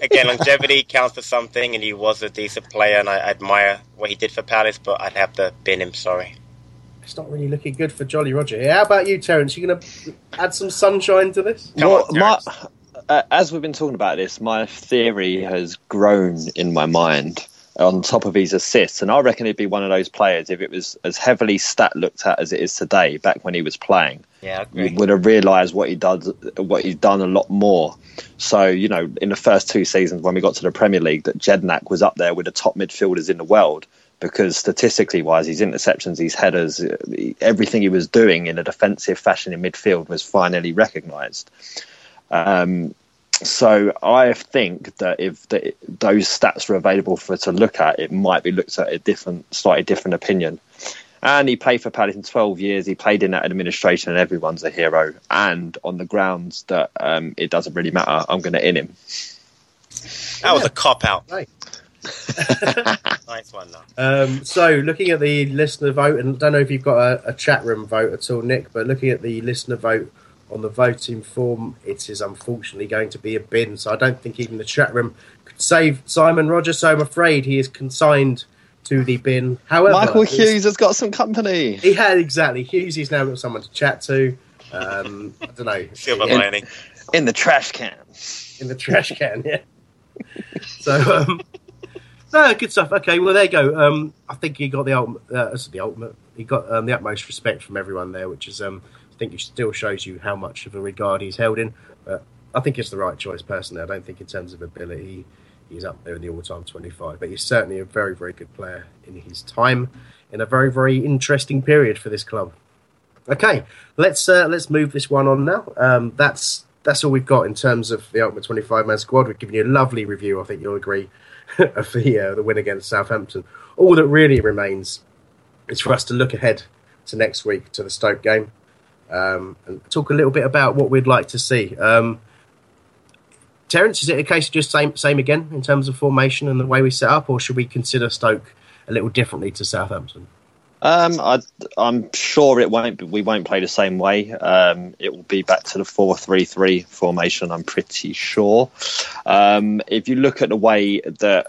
Again, longevity counts for something, and he was a decent player, and I admire what he did for Palace, but I'd have to bin him, sorry. It's not really looking good for Jolly Roger here. How about you, Terence? You going to add some sunshine to this? As we've been talking about this, my theory has grown in my mind on top of his assists, and I reckon he'd be one of those players, if it was as heavily stat looked at as it is today, back when he was playing. Yeah, you would have realised what he'd done a lot more. So, you know, in the first 2 seasons when we got to the Premier League, that Jednak was up there with the top midfielders in the world, because statistically wise, his interceptions, his headers, everything he was doing in a defensive fashion in midfield was finally recognised. So I think that if those stats were available for us to look at, it might be looked at a slightly different opinion. And he played for Palace in 12 years. He played in that administration, and everyone's a hero. And on the grounds that it doesn't really matter, I'm going to in him. That was a cop-out. Hey. Nice one, though. So, looking at the listener vote, and I don't know if you've got a chat room vote at all, Nick, but looking at the listener vote on the voting form, it is unfortunately going to be a bin. So I don't think even the chat room could save Simon Roger. So I'm afraid he is consigned to the bin. However, Michael Hughes has got some company. He had, exactly. Hughes, he's now got someone to chat to. I don't know. Silver lining. In the trash can. In the trash can, yeah. So, no, good stuff. Okay, well, there you go. I think he got the ultimate. He got the utmost respect from everyone there, which is, I think it still shows you how much of a regard he's held in. But I think it's the right choice, personally. I don't think in terms of ability, he's up there in the all-time 25, but he's certainly a very, very good player in his time, in a very, very interesting period for this club. Okay, let's move this one on now. That's all we've got in terms of the ultimate 25-man squad. We've given you a lovely review, I think you'll agree, of the win against Southampton. All that really remains is for us to look ahead to next week, to the Stoke game, and talk a little bit about what we'd like to see. Terence, is it a case of just same again in terms of formation and the way we set up, or should we consider Stoke a little differently to Southampton? I'm sure it won't. We won't play the same way. It will be back to the 4-3-3 formation. I'm pretty sure. If you look at the way that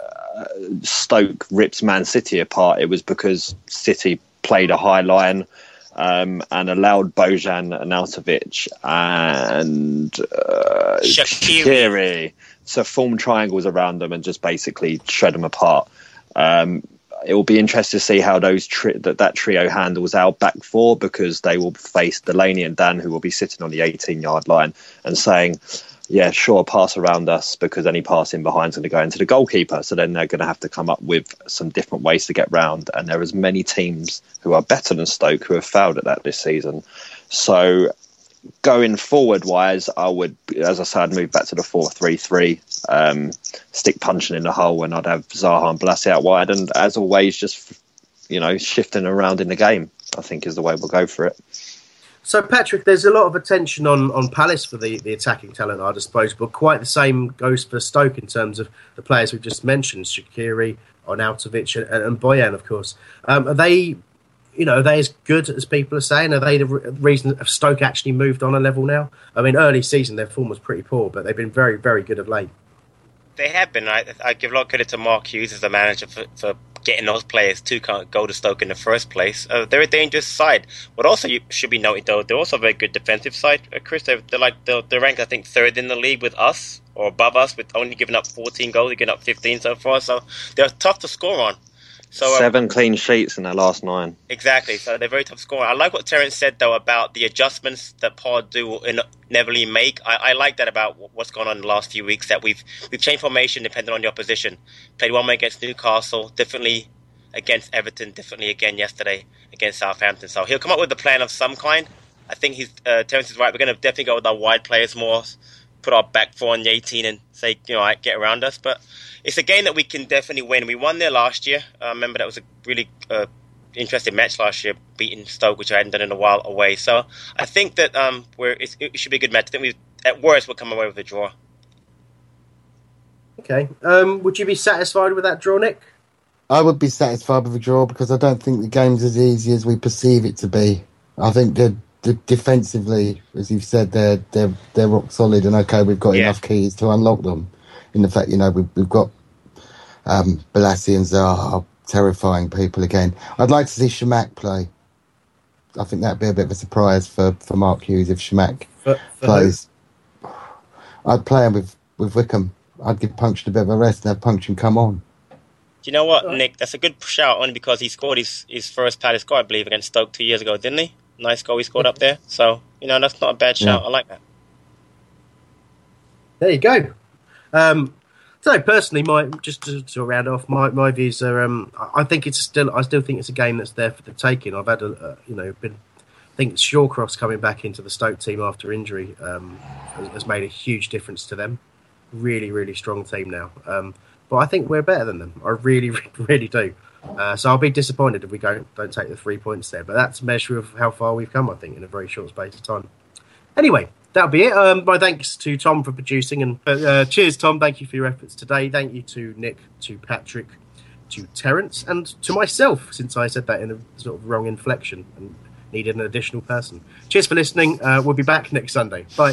Stoke rips Man City apart, it was because City played a high line and allowed Bojan Anatovic and Shaqiri to form triangles around them and just basically shred them apart. It will be interesting to see how those that trio handles our back four, because they will face Delaney and Dan, who will be sitting on the 18-yard line and saying, yeah, sure, pass around us, because any pass in behind is going to go into the goalkeeper. So then they're going to have to come up with some different ways to get round. And there are as many teams who are better than Stoke who have failed at that this season. So going forward-wise, I would, as I said, I'd move back to the 4-3-3, stick punching in the hole, and I'd have Zaha and Blassie out wide. And as always, just, you know, shifting around in the game, I think, is the way we'll go for it. So, Patrick, there's a lot of attention on Palace for the attacking talent, I suppose, but quite the same goes for Stoke in terms of the players we've just mentioned, Shaqiri, Arnautovic and Bojan, of course. Are they... You know, are they as good as people are saying? Are they the reason that Stoke actually moved on a level now? I mean, early season, their form was pretty poor, but they've been very, very good of late. They have been. I give a lot of credit to Mark Hughes as the manager for getting those players to go to Stoke in the first place. They're a dangerous side. What also you should be noted, though, they're also a very good defensive side, Chris. They're ranked, I think, third in the league with us, or above us, with only giving up 14 goals. They're giving up 15 so far, so they're tough to score on. So, 7 clean sheets in their last 9. Exactly, so they're very tough scoring. I like what Terence said, though, about the adjustments that Pardew and Neville make. I like that about what's gone on in the last few weeks, that we've changed formation depending on the opposition. Played one way against Newcastle, differently against Everton, differently again yesterday against Southampton. So he'll come up with a plan of some kind. I think Terence is right. We're going to definitely go with our wide players more, put our back four on the 18 and say, you know, get around us. But it's a game that we can definitely win. We won there last year. I remember that was a really interesting match last year, beating Stoke, which I hadn't done in a while, away. So I think that it should be a good match. I think at worst, we'll come away with a draw. Okay. Would you be satisfied with that draw, Nick? I would be satisfied with a draw, because I don't think the game's as easy as we perceive it to be. I think that defensively, as you've said, they're rock solid, and okay, we've got enough keys to unlock them. In the fact, you know, we've got Bolasie and Zaha, terrifying people again. I'd like to see Shamak play. I think that'd be a bit of a surprise for Mark Hughes if Shamak plays. Who? I'd play him with Wickham. I'd give Punch a bit of a rest and have Punch and come on. Do you know what, Nick? That's a good shout, only because he scored his first Palace goal, I believe, against Stoke 2 years ago, didn't he? Nice goal he scored up there. So, you know, that's not a bad shout. Yeah. I like that. There you go. So personally, just to round off, my views are I still think it's a game that's there for the taking. I've had I think Shawcross coming back into the Stoke team after injury has made a huge difference to them. Really, really strong team now. But I think we're better than them. I really, really do. So I'll be disappointed if we don't take the 3 points there. But that's a measure of how far we've come, I think, in a very short space of time. Anyway. That'll be it. My thanks to Tom for producing, and cheers, Tom. Thank you for your efforts today. Thank you to Nick, to Patrick, to Terence, and to myself, since I said that in a sort of wrong inflection and needed an additional person. Cheers for listening. We'll be back next Sunday. Bye.